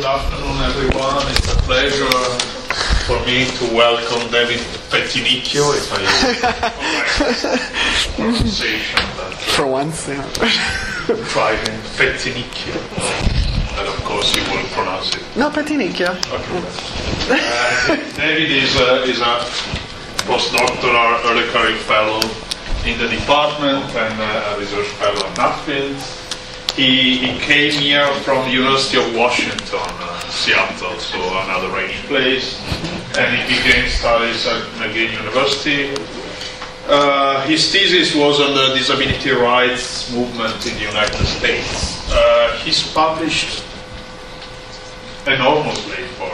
Good afternoon, everyone. It's a pleasure for me to welcome David Petinicchio, if I use the pronunciation. For once, yeah. Try him, Petinicchio. And of course, he will pronounce it. No, Petinicchio. Okay. David is a postdoctoral early career fellow in the department and a research fellow at Nuffield. He came here from the University of Washington, Seattle, so another range place, and he began studies at McGain University. His thesis was on the disability rights movement in the United States. He's published enormously for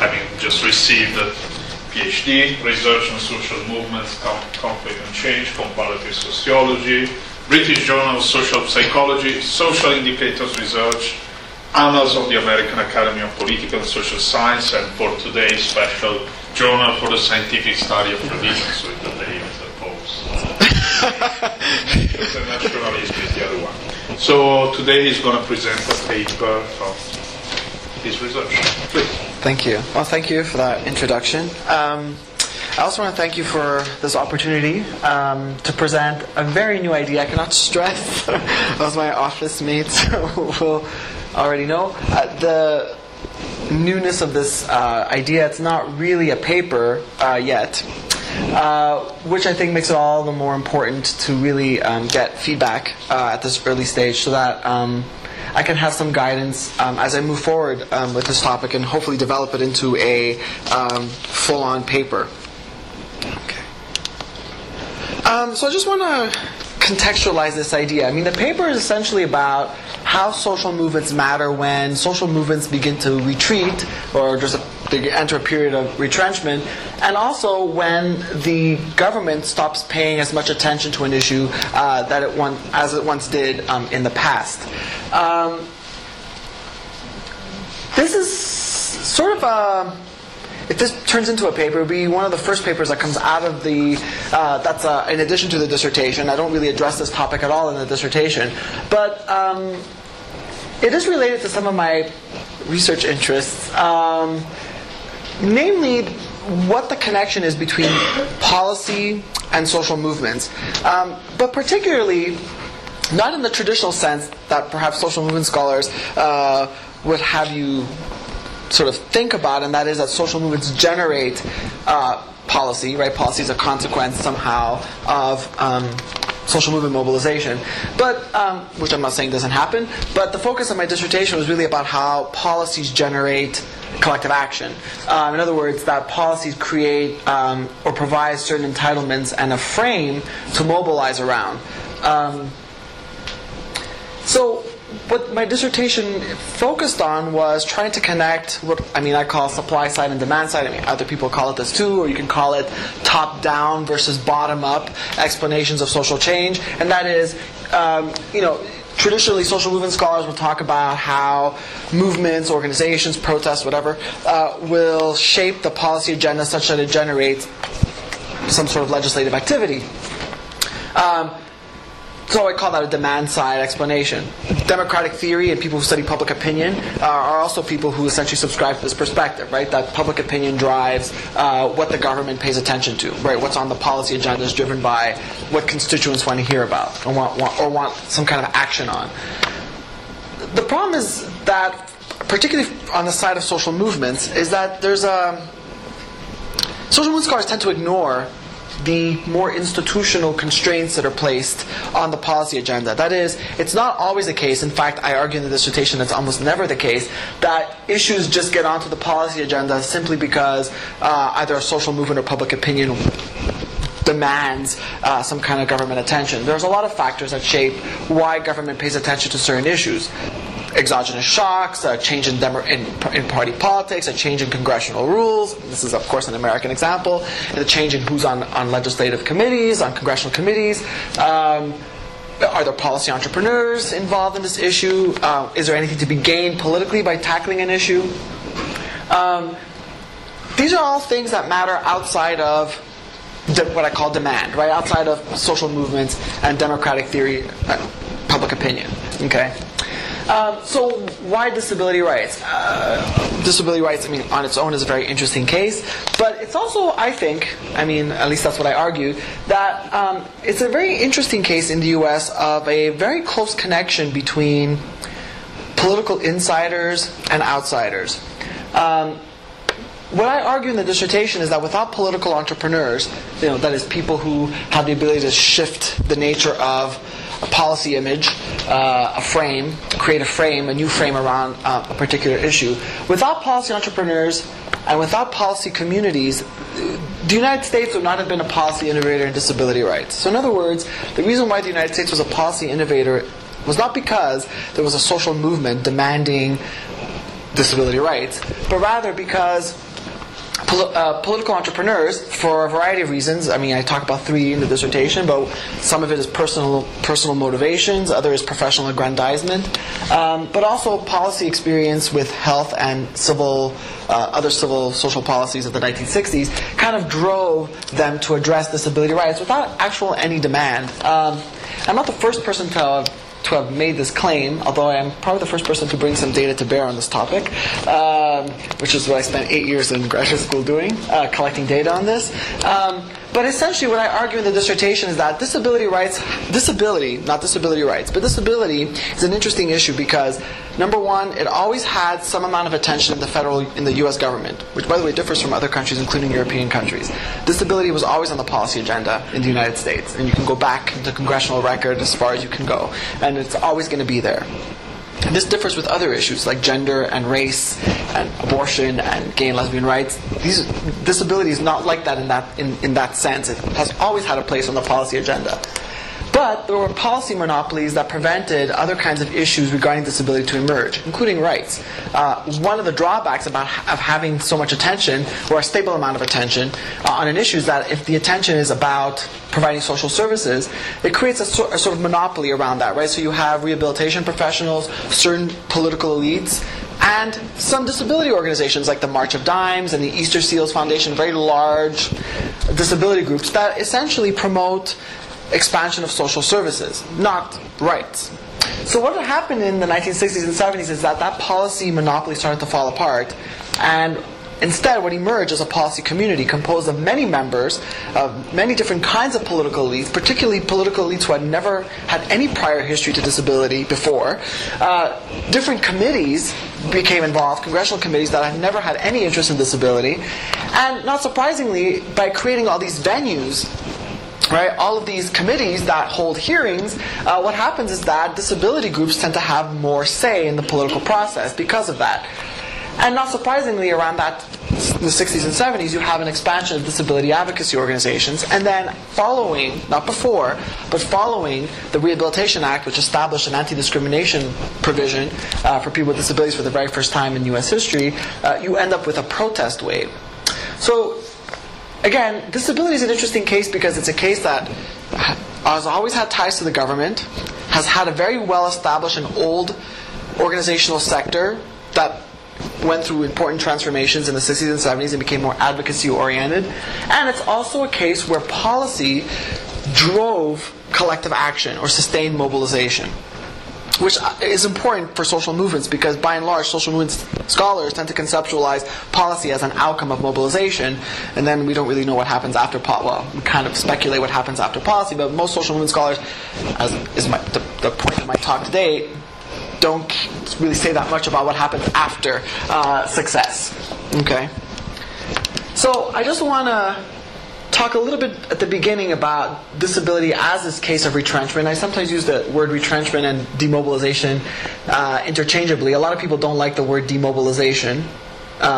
having just received a PhD, Research on Social Movements, Conflict and Change, Comparative Sociology, British Journal of Social Psychology, Social Indicators Research, Annals of the American Academy of Political and Social Science, and for today's special, Journal for the Scientific Study of Religion, with the name of the Pope. Internationalist is the other one. So today he's going to present a paper from his research. Please. Thank you. Well, thank you for that introduction. I also want to thank you for this opportunity to present a very new idea. I cannot stress, as my office mates will already know, the newness of this idea. It's not really a paper yet, which I think makes it all the more important to really get feedback at this early stage so that I can have some guidance as I move forward with this topic and hopefully develop it into a full-on paper. So I just want to contextualize this idea. I mean, the paper is essentially about how social movements matter when social movements begin to retreat or just they enter a period of retrenchment, and also when the government stops paying as much attention to an issue that it once did in the past. This is sort of a... If this turns into a paper, it would be one of the first papers that comes out of the, that's in addition to the dissertation. I don't really address this topic at all in the dissertation. But it is related to some of my research interests, namely what the connection is between policy and social movements. But particularly, not in the traditional sense that perhaps social movement scholars would have you sort of think about, and that is that social movements generate policy, right? Policy is a consequence somehow of social movement mobilization, but which I'm not saying doesn't happen, but the focus of my dissertation was really about how policies generate collective action. In other words, that policies create or provide certain entitlements and a frame to mobilize around. So what my dissertation focused on was trying to connect what I call supply side and demand side. I mean, other people call it this too, or you can call it top-down versus bottom-up explanations of social change. And that is, traditionally social movement scholars will talk about how movements, organizations, protests, whatever, will shape the policy agenda such that it generates some sort of legislative activity. So I call that a demand-side explanation. Democratic theory and people who study public opinion are also people who essentially subscribe to this perspective, right? That public opinion drives what the government pays attention to, right? What's on the policy agenda is driven by what constituents want to hear about or want some kind of action on. The problem is that, particularly on the side of social movements, is that there's a... Social movement scholars tend to ignore the more institutional constraints that are placed on the policy agenda. That is, it's not always the case. In fact, I argue in the dissertation that's almost never the case, that issues just get onto the policy agenda simply because either a social movement or public opinion demands some kind of government attention. There's a lot of factors that shape why government pays attention to certain issues. Exogenous shocks, a change in party politics, a change in congressional rules. This is, of course, an American example. The change in who's on legislative committees, on congressional committees. Are there policy entrepreneurs involved in this issue? Is there anything to be gained politically by tackling an issue? These are all things that matter outside of what I call demand, right? Outside of social movements and democratic theory, public opinion. Okay. So why disability rights? Disability rights, I mean, on its own is a very interesting case, but it's also, I think, I mean, at least that's what I argued, that it's a very interesting case in the U.S. of a very close connection between political insiders and outsiders. What I argue in the dissertation is that without political entrepreneurs, you know, that is people who have the ability to shift the nature of a policy image, a frame, create a frame, a new frame around a particular issue. Without policy entrepreneurs and without policy communities, the United States would not have been a policy innovator in disability rights. So in other words, the reason why the United States was a policy innovator was not because there was a social movement demanding disability rights, but rather because political entrepreneurs, for a variety of reasons, I mean, I talk about three in the dissertation, but some of it is personal motivations, other is professional aggrandizement, but also policy experience with health and civil, other civil social policies of the 1960s kind of drove them to address disability rights without actual any demand. I'm not the first person to have made this claim, although I am probably the first person to bring some data to bear on this topic, which is what I spent 8 years in graduate school doing, collecting data on this. But essentially what I argue in the dissertation is that disability is an interesting issue because, number one, it always had some amount of attention in the U.S. government, which, by the way, differs from other countries, including European countries. Disability was always on the policy agenda in the United States, and you can go back to the congressional record as far as you can go, and it's always going to be there. And this differs with other issues like gender and race and abortion and gay and lesbian rights. Disability is not like that in that sense. It has always had a place on the policy agenda. But there were policy monopolies that prevented other kinds of issues regarding disability to emerge, including rights. One of the drawbacks of having so much attention, or a stable amount of attention, on an issue is that if the attention is about providing social services, it creates a sort of monopoly around that, right? So you have rehabilitation professionals, certain political elites, and some disability organizations like the March of Dimes and the Easter Seals Foundation, very large disability groups that essentially promote expansion of social services, not rights. So what had happened in the 1960s and 70s is that that policy monopoly started to fall apart, and instead what emerged is a policy community composed of many members of many different kinds of political elites, particularly political elites who had never had any prior history to disability before. Different committees became involved, congressional committees that had never had any interest in disability, and not surprisingly, by creating all these venues, right, all of these committees that hold hearings, what happens is that disability groups tend to have more say in the political process because of that. And not surprisingly, around that, in the 60s and 70s, you have an expansion of disability advocacy organizations. And then following, not before, but following the Rehabilitation Act, which established an anti-discrimination provision for people with disabilities for the very first time in U.S. history, you end up with a protest wave. So, again, disability is an interesting case because it's a case that has always had ties to the government, has had a very well-established and old organizational sector that went through important transformations in the 60s and 70s and became more advocacy-oriented. And it's also a case where policy drove collective action or sustained mobilization, which is important for social movements because, by and large, social movements scholars tend to conceptualize policy as an outcome of mobilization, and then we don't really know what happens after we kind of speculate what happens after policy, but most social movement scholars, as is the point of my talk today, don't really say that much about what happens after success. Okay? So I just want to talk a little bit at the beginning about disability as this case of retrenchment. I sometimes use the word retrenchment and demobilization interchangeably. A lot of people don't like the word demobilization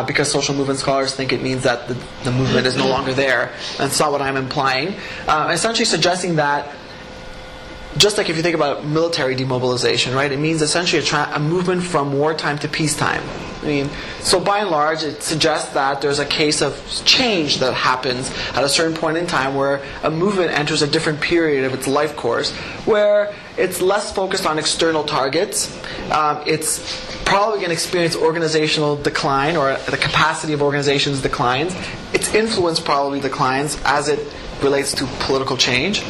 because social movement scholars think it means that the movement is no longer there. That's not what I'm implying. Essentially suggesting that, just like if you think about military demobilization, right, it means essentially a movement from wartime to peacetime. I mean, so by and large, it suggests that there's a case of change that happens at a certain point in time where a movement enters a different period of its life course, where it's less focused on external targets. It's probably going to experience organizational decline, or the capacity of organizations declines. Its influence probably declines as it relates to political change.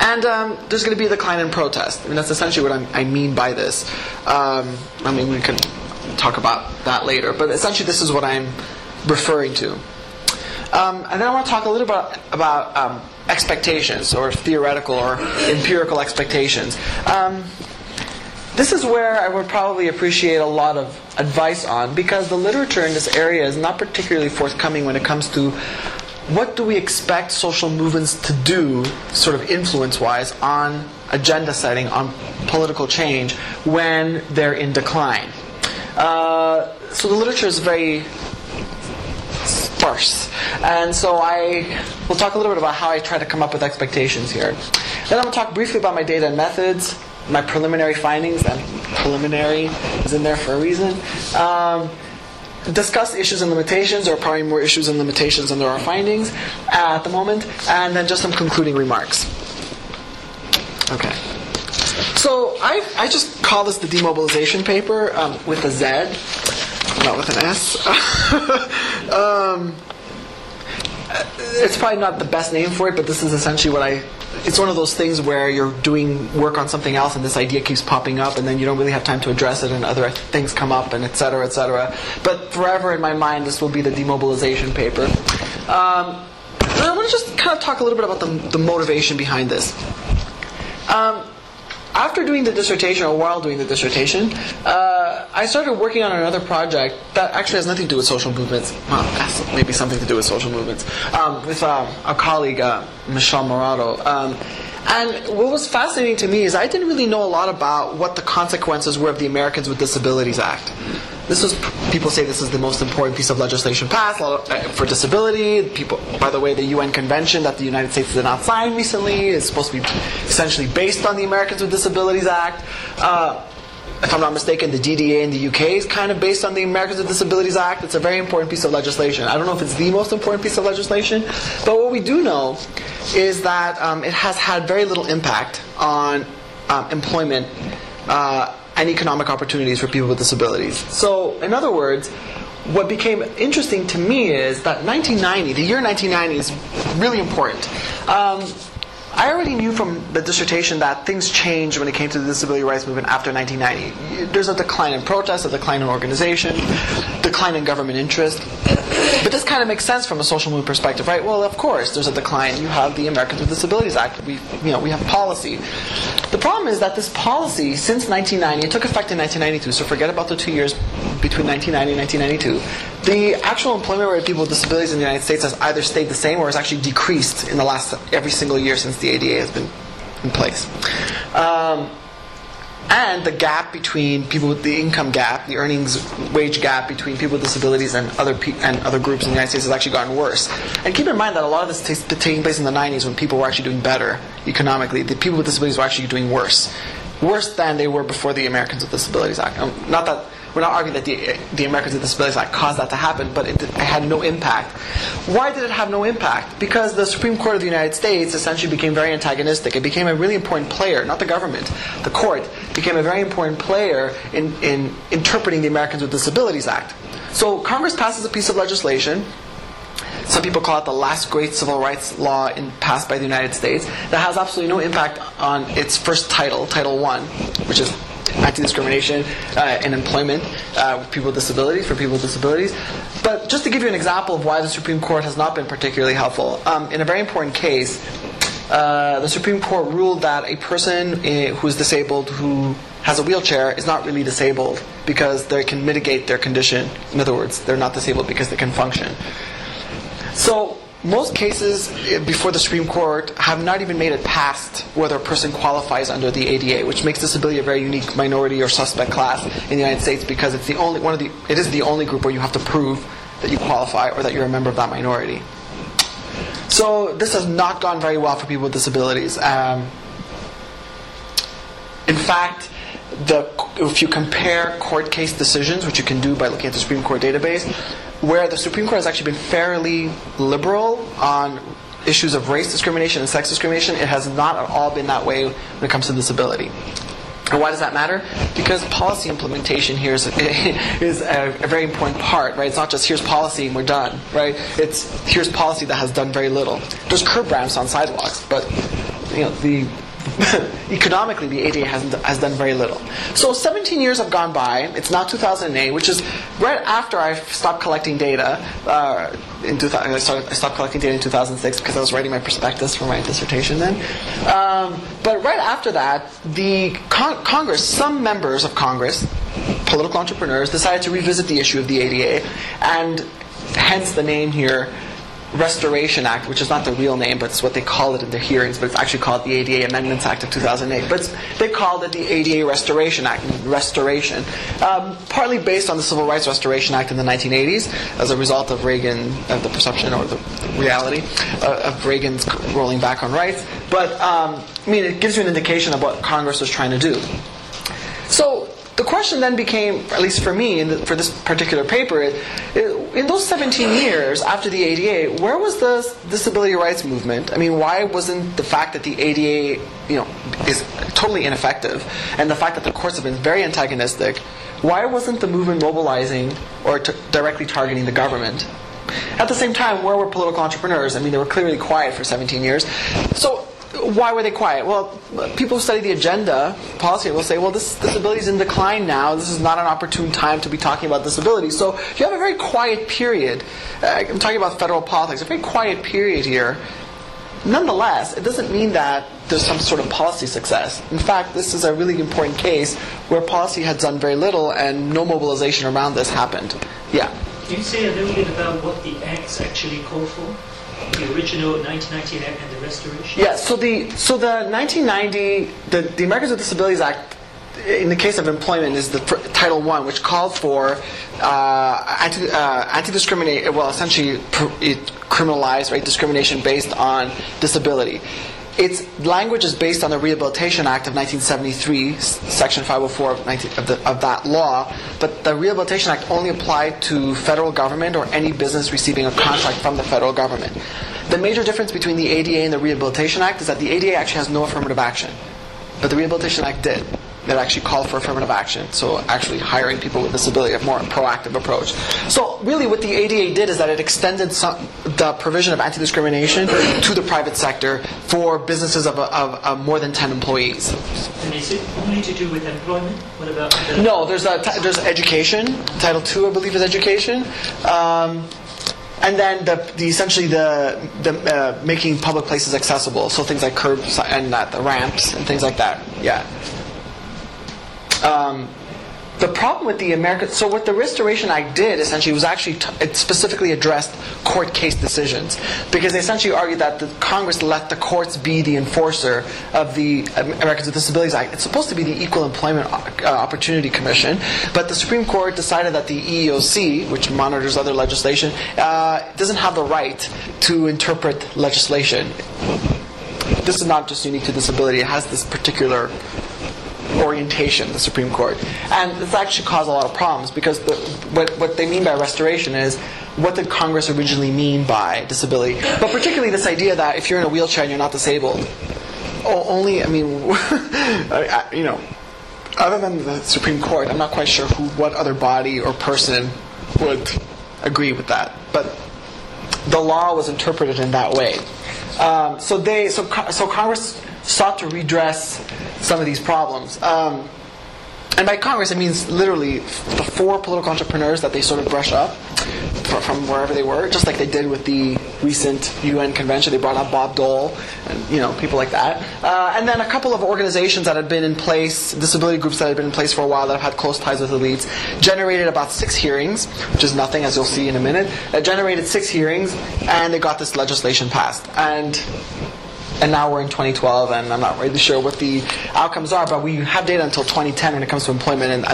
And there's going to be a decline in protest. I mean, that's essentially what I mean by this. I mean, we can talk about that later, but essentially this is what I'm referring to. And then I want to talk a little bit about expectations, or theoretical or empirical expectations. This is where I would probably appreciate a lot of advice on, because the literature in this area is not particularly forthcoming when it comes to what do we expect social movements to do, sort of influence-wise, on agenda setting, on political change, when they're in decline. So the literature is very sparse. And so I will talk a little bit about how I try to come up with expectations here. Then I'm going to talk briefly about my data and methods, my preliminary findings, and preliminary is in there for a reason. Discuss issues and limitations, or probably more issues and limitations than there are findings at the moment, and then just some concluding remarks. Okay. So I just call this the demobilization paper with a Z, not with an S. It's probably not the best name for it, but this is essentially what I... It's one of those things where you're doing work on something else and this idea keeps popping up and then you don't really have time to address it and other things come up and et cetera, et cetera. But forever in my mind, this will be the demobilization paper. I want to just kind of talk a little bit about the motivation behind this. After doing the dissertation, or while doing the dissertation, I started working on another project that actually has nothing to do with social movements. Well, has maybe something to do with social movements. With a colleague, Michelle Morado. And what was fascinating to me is I didn't really know a lot about what the consequences were of the Americans with Disabilities Act. This was, people say this is the most important piece of legislation passed for disability. People, by the way, the UN Convention that the United States did not sign recently is supposed to be essentially based on the Americans with Disabilities Act. If I'm not mistaken, the DDA in the UK is kind of based on the Americans with Disabilities Act. It's a very important piece of legislation. I don't know if it's the most important piece of legislation, but what we do know is that it has had very little impact on employment and economic opportunities for people with disabilities. So, in other words, what became interesting to me is that 1990, the year 1990 is really important. I already knew from the dissertation that things changed when it came to the disability rights movement after 1990. There's a decline in protests, a decline in organization, decline in government interest. But this kind of makes sense from a social movement perspective, right? Well, of course, there's a decline. You have the Americans with Disabilities Act. We have policy. The problem is that this policy, since 1990, it took effect in 1992, so forget about the 2 years between 1990 and 1992. The actual employment rate of people with disabilities in the United States has either stayed the same or has actually decreased in the last every single year since the ADA has been in place. And the gap between people with the income gap, the earnings wage gap between people with disabilities and other groups in the United States has actually gotten worse. And keep in mind that a lot of this is taking place in the 90s when people were actually doing better economically. The people with disabilities were actually doing worse than they were before the Americans with Disabilities Act. Not that we're not arguing that the Americans with Disabilities Act caused that to happen, but it had no impact. Why did it have no impact? Because the Supreme Court of the United States essentially became very antagonistic. It became a really important player, not the government. The court became a very important player in interpreting the Americans with Disabilities Act. So Congress passes a piece of legislation. Some people call it the last great civil rights law passed by the United States that has absolutely no impact on its first title, Title I, which is anti-discrimination and employment with people with disabilities, for people with disabilities. But just to give you an example of why the Supreme Court has not been particularly helpful, in a very important case, the Supreme Court ruled that a person who is disabled who has a wheelchair is not really disabled because they can mitigate their condition. In other words, they're not disabled because they can function. So most cases before the Supreme Court have not even made it past whether a person qualifies under the ADA, which makes disability a very unique minority or suspect class in the United States because it's the only one of the it is the only group where you have to prove that you qualify or that you're a member of that minority. So this has not gone very well for people with disabilities. In fact, if you compare court case decisions, which you can do by looking at the Supreme Court database, where the Supreme Court has actually been fairly liberal on issues of race discrimination and sex discrimination, it has not at all been that way when it comes to disability. And why does that matter? Because policy implementation here is a very important part, right? It's not just here's policy and we're done, right? It's here's policy that has done very little. There's curb ramps on sidewalks, but economically, the ADA has done very little. So 17 years have gone by. It's now 2008, which is right after I stopped collecting data. I stopped collecting data in 2006 because I was writing my prospectus for my dissertation then. But right after that, the Congress, some members of Congress, political entrepreneurs, decided to revisit the issue of the ADA, and hence the name here, Restoration Act, which is not the real name, but it's what they call it in their hearings, but it's actually called the ADA Amendments Act of 2008. But they called it the ADA Restoration Act, restoration, partly based on the Civil Rights Restoration Act in the 1980s as a result of Reagan, of the perception or the reality of Reagan's rolling back on rights. But, I mean, it gives you an indication of what Congress was trying to do. So the question then became, at least for me, for this particular paper, in those 17 years after the ADA, where was the disability rights movement? I mean, why wasn't the fact that the ADA, is totally ineffective, and the fact that the courts have been very antagonistic, why wasn't the movement mobilizing or directly targeting the government? At the same time, where were political entrepreneurs? I mean, they were clearly quiet for 17 years. So why were they quiet? Well, people who study the agenda policy will say, well, this disability is in decline now. This is not an opportune time to be talking about disability. So you have a very quiet period. I'm talking about federal politics, a very quiet period here. Nonetheless, it doesn't mean that there's some sort of policy success. In fact, this is a really important case where policy had done very little and no mobilization around this happened. Yeah? Can you say a little bit about what the acts actually call for? The original 1990 Act and the restoration? Yeah, so the 1990, the Americans with Disabilities Act, in the case of employment, is the Title I, which called for anti-discrimination, well, essentially it criminalized discrimination based on disability. Its language is based on the Rehabilitation Act of 1973, Section 504 of that law, but the Rehabilitation Act only applied to federal government or any business receiving a contract from the federal government. The major difference between the ADA and the Rehabilitation Act is that the ADA actually has no affirmative action, but the Rehabilitation Act did. It actually called for affirmative action, so actually hiring people with disability, a more proactive approach. So really what the ADA did is that it extended the provision of anti-discrimination to the private sector for businesses of more than 10 employees. And is it only to do with employment? What about the... No, there's education. Title II, I believe, is education. And then essentially the making public places accessible, so things like curbs and the ramps and things like that. Yeah. The problem with the so what the Restoration Act did essentially was actually it specifically addressed court case decisions, because they essentially argued that the Congress let the courts be the enforcer of the Americans with Disabilities Act. It's supposed to be the Equal Employment Opportunity Commission, but the Supreme Court decided that the EEOC, which monitors other legislation, doesn't have the right to interpret legislation. This is not just unique to disability. It has this particular orientation, the Supreme Court. And it's actually caused a lot of problems, because what they mean by restoration is, what did Congress originally mean by disability? But particularly this idea that if you're in a wheelchair and you're not disabled, other than the Supreme Court, I'm not quite sure what other body or person would agree with that. But the law was interpreted in that way. So Congress sought to redress some of these problems. And by Congress, it means literally the four political entrepreneurs that they sort of brush up from wherever they were, just like they did with the recent UN convention. They brought up Bob Dole and people like that. And then a couple of organizations that had been in place, disability groups that had been in place for a while that have had close ties with elites, generated about 6 hearings, which is nothing, as you'll see in a minute. It generated 6 hearings, and they got this legislation passed. And now we're in 2012, and I'm not really sure what the outcomes are, but we have data until 2010 when it comes to employment, and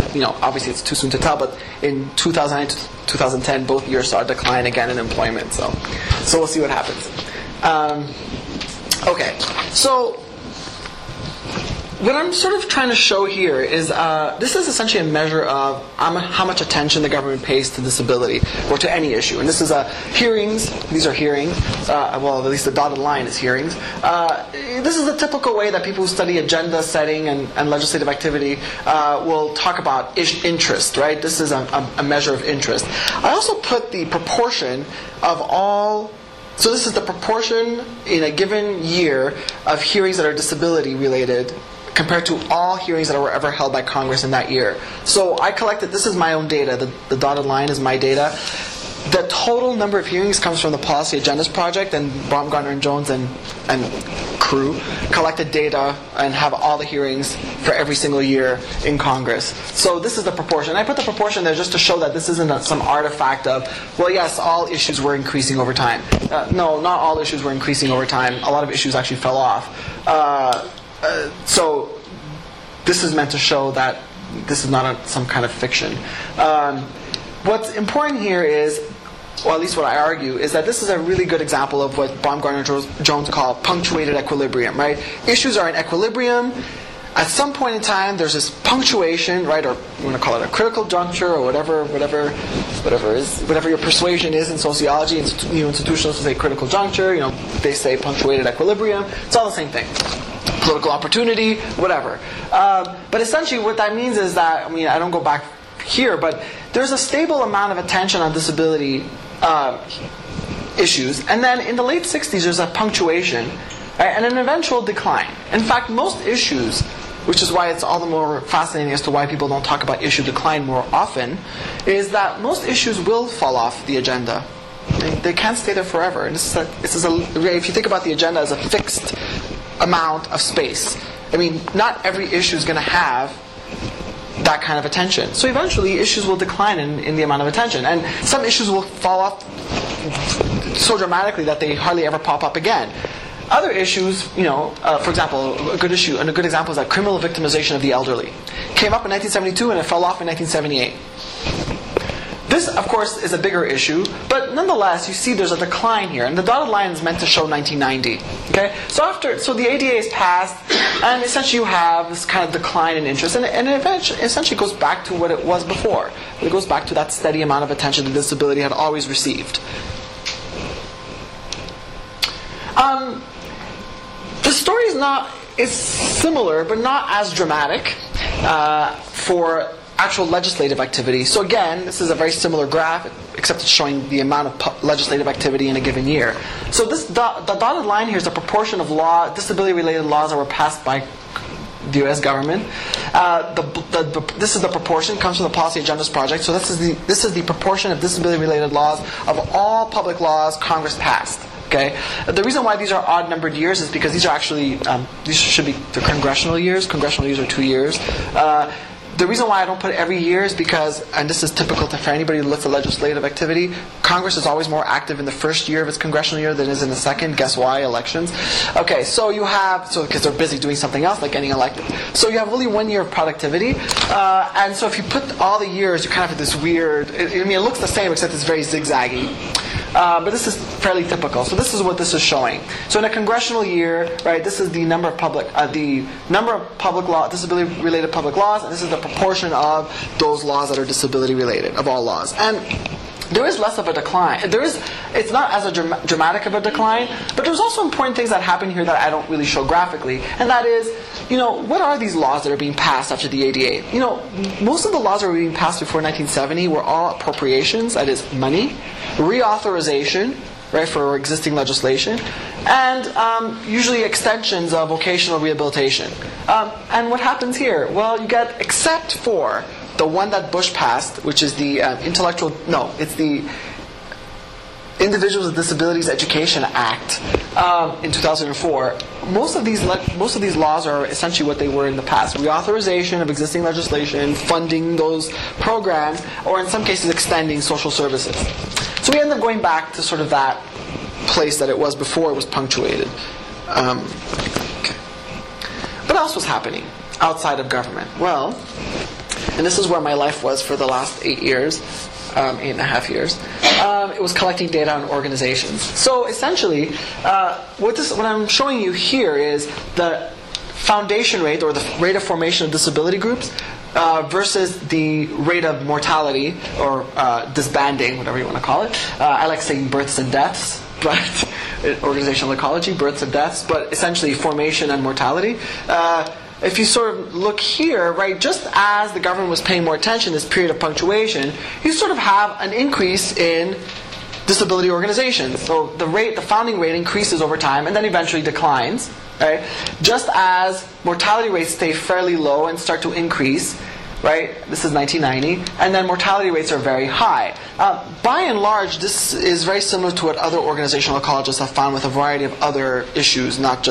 obviously it's too soon to tell, but in 2009 to 2010, both years saw a decline again in employment, so we'll see what happens. Okay, so what I'm sort of trying to show here is this is essentially a measure of how much attention the government pays to disability or to any issue. And this is hearings. These are hearings. Well, at least the dotted line is hearings. This is the typical way that people who study agenda setting and legislative activity will talk about interest, right? This is a measure of interest. I also put the proportion of all So this is the proportion in a given year of hearings that are disability related compared to all hearings that were ever held by Congress in that year. So I collected, this is my own data, the dotted line is my data. The total number of hearings comes from the Policy Agendas Project, and Baumgartner and Jones and crew collected data and have all the hearings for every single year in Congress. So this is the proportion. I put the proportion there just to show that this isn't some artifact of, well, yes, all issues were increasing over time. No, not all issues were increasing over time. A lot of issues actually fell off. So this is meant to show that this is not some kind of fiction. What's important here is, or at least what I argue, is that this is a really good example of what Baumgartner-Jones called punctuated equilibrium, right? Issues are in equilibrium. At some point in time, there's this punctuation, right? Or you want to call it a critical juncture, or whatever your persuasion is in sociology. Institutionalists say critical juncture. They say punctuated equilibrium. It's all the same thing. Political opportunity, whatever. But essentially, what that means is that I don't go back here, but there's a stable amount of attention on disability issues, and then in the late 60s there's a punctuation, right, and an eventual decline. In fact, most issues, which is why it's all the more fascinating as to why people don't talk about issue decline more often, is that most issues will fall off the agenda. They can't stay there forever. And if you think about the agenda as a fixed amount of space, not every issue is going to have that kind of attention. So eventually issues will decline in the amount of attention, and some issues will fall off so dramatically that they hardly ever pop up again. Other issues, for example, a good example is that criminal victimization of the elderly came up in 1972 and it fell off in 1978. This, of course, is a bigger issue, but nonetheless, you see there's a decline here, and the dotted line is meant to show 1990. Okay, so the ADA is passed, and essentially you have this kind of decline in interest, and it essentially goes back to what it was before. It goes back to that steady amount of attention the disability had always received. The story is similar, but not as dramatic for actual legislative activity. So again, this is a very similar graph, except it's showing the amount of legislative activity in a given year. So the dotted line here is the proportion of disability-related laws that were passed by the U.S. government. This is the proportion, comes from the Policy Agendas Project. So this is the proportion of disability-related laws of all public laws Congress passed. Okay. The reason why these are odd-numbered years is because these are actually these should be the congressional years. Congressional years are 2 years. The reason why I don't put every year is because, and this is typical for anybody who looks at legislative activity, Congress is always more active in the first year of its congressional year than it is in the second. Guess why? Elections. Okay, so you have, because they're busy doing something else, like getting elected. So you have only 1 year of productivity, and so if you put all the years, you kind of have this weird, it looks the same except it's very zigzaggy. But this is fairly typical. So this is what this is showing. So in a congressional year, right, this is the number of disability-related public laws, and this is the proportion of those laws that are disability-related of all laws. And there is less of a decline. It's not as dramatic of a decline, but there's also important things that happen here that I don't really show graphically, and that is, what are these laws that are being passed after the ADA? Most of the laws that were being passed before 1970 were all appropriations, that is, money, reauthorization, right, for existing legislation, and usually extensions of vocational rehabilitation. And what happens here? Well, you get, except for the one that Bush passed, which is the it's the Individuals with Disabilities Education Act in 2004. Most of these laws are essentially what they were in the past: reauthorization of existing legislation, funding those programs, or in some cases extending social services. So we end up going back to sort of that place that it was before it was punctuated. Okay. What else was happening outside of government? Well, and this is where my life was for the last 8 years, 8.5 years. It was collecting data on organizations. So essentially, what I'm showing you here is the foundation rate, or the rate of formation of disability groups, versus the rate of mortality, or disbanding, whatever you want to call it. I like saying births and deaths, but organizational ecology, births and deaths, but essentially formation and mortality. If you sort of look here, right, just as the government was paying more attention to this period of punctuation, you sort of have an increase in disability organizations. So the founding rate increases over time and then eventually declines, right? Just as mortality rates stay fairly low and start to increase, right? This is 1990, and then mortality rates are very high. By and large, this is very similar to what other organizational ecologists have found with a variety of other issues, not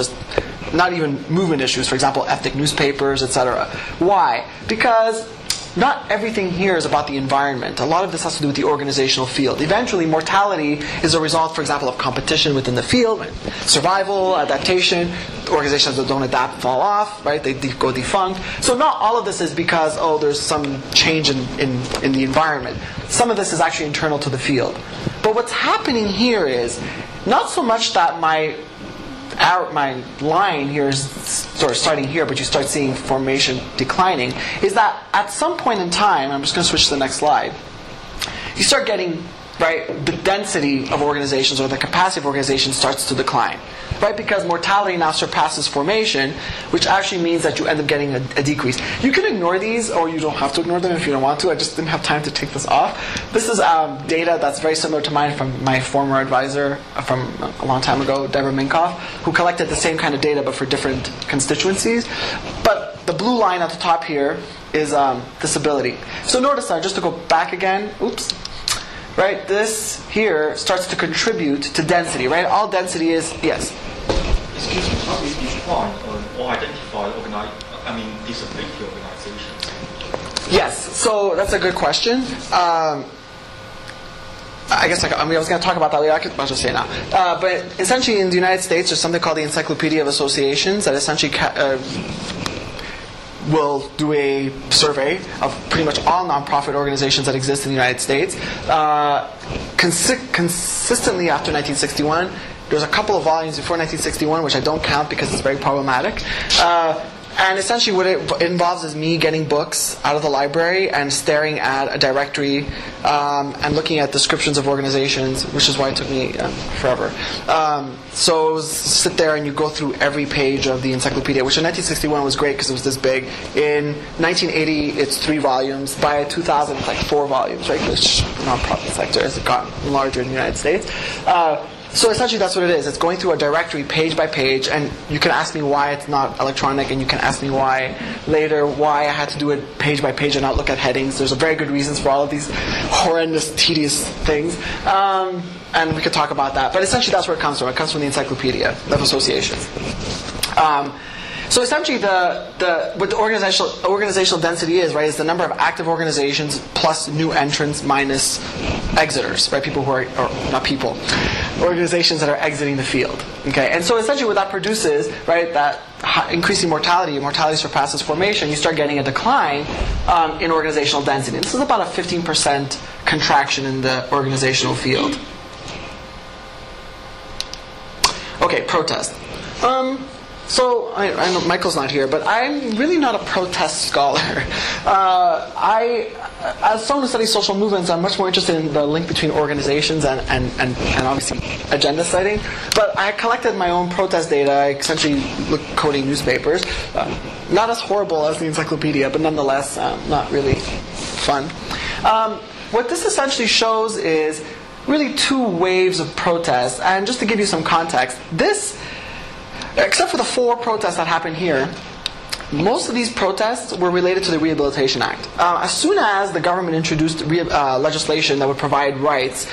even movement issues, for example, ethnic newspapers, etc. Why? Because not everything here is about the environment. A lot of this has to do with the organizational field. Eventually, mortality is a result, for example, of competition within the field, right? Survival, adaptation. Organizations that don't adapt fall off, right? They go defunct. So not all of this is because, oh, there's some change in the environment. Some of this is actually internal to the field. But what's happening here is not so much that my line here is sort of starting here, but you start seeing formation declining, is that at some point in time, I'm just going to switch to the next slide, you start getting, right, the density of organizations or the capacity of organizations starts to decline, right? Because mortality now surpasses formation, which actually means that you end up getting a decrease. You can ignore these, or you don't have to ignore them if you don't want to. I just didn't have time to take this off. This is data that's very similar to mine from my former advisor from a long time ago, Deborah Minkoff, who collected the same kind of data but for different constituencies. But the blue line at the top here is disability. So notice that, just to go back again, oops. Right, this here starts to contribute to density, right? All density is, yes? Excuse me, how do you define or identify disability organizations? Yes, so that's a good question. I was going to talk about that later. I could just say now. But essentially in the United States, there's something called the Encyclopedia of Associations that essentially will do a survey of pretty much all nonprofit organizations that exist in the United States. Consistently after 1961, there's a couple of volumes before 1961, which I don't count because it's very problematic. And essentially what it involves is me getting books out of the library and staring at a directory and looking at descriptions of organizations, which is why it took me forever. So it was sit there and you go through every page of the encyclopedia, which in 1961 was great because it was this big. In 1980, it's 3 volumes. By 2000, it's like 4 volumes, right? Which nonprofit sector has gotten larger in the United States. So essentially that's what it is. It's going through a directory page by page, and you can ask me why it's not electronic, and you can ask me why later, why I had to do it page by page and not look at headings. There's a very good reasons for all of these horrendous, tedious things. And we could talk about that. But essentially that's where it comes from. It comes from the Encyclopedia of Associations. So essentially, what the organizational density is, right, is the number of active organizations plus new entrants minus exiters, right? People who are, or not people, organizations that are exiting the field. Okay, and so essentially, what that produces, right, that increasing mortality surpasses formation. You start getting a decline in organizational density. This is about a 15% contraction in the organizational field. Okay, protest. So, I know Michael's not here, but I'm really not a protest scholar. As someone who studies social movements, I'm much more interested in the link between organizations and obviously agenda setting. But I collected my own protest data. I essentially looked coding newspapers. Not as horrible as the encyclopedia, but nonetheless, not really fun. What this essentially shows is really 2 waves of protest. And just to give you some context, this... Except for the 4 protests that happened here, most of these protests were related to the Rehabilitation Act. As soon as the government introduced legislation that would provide rights,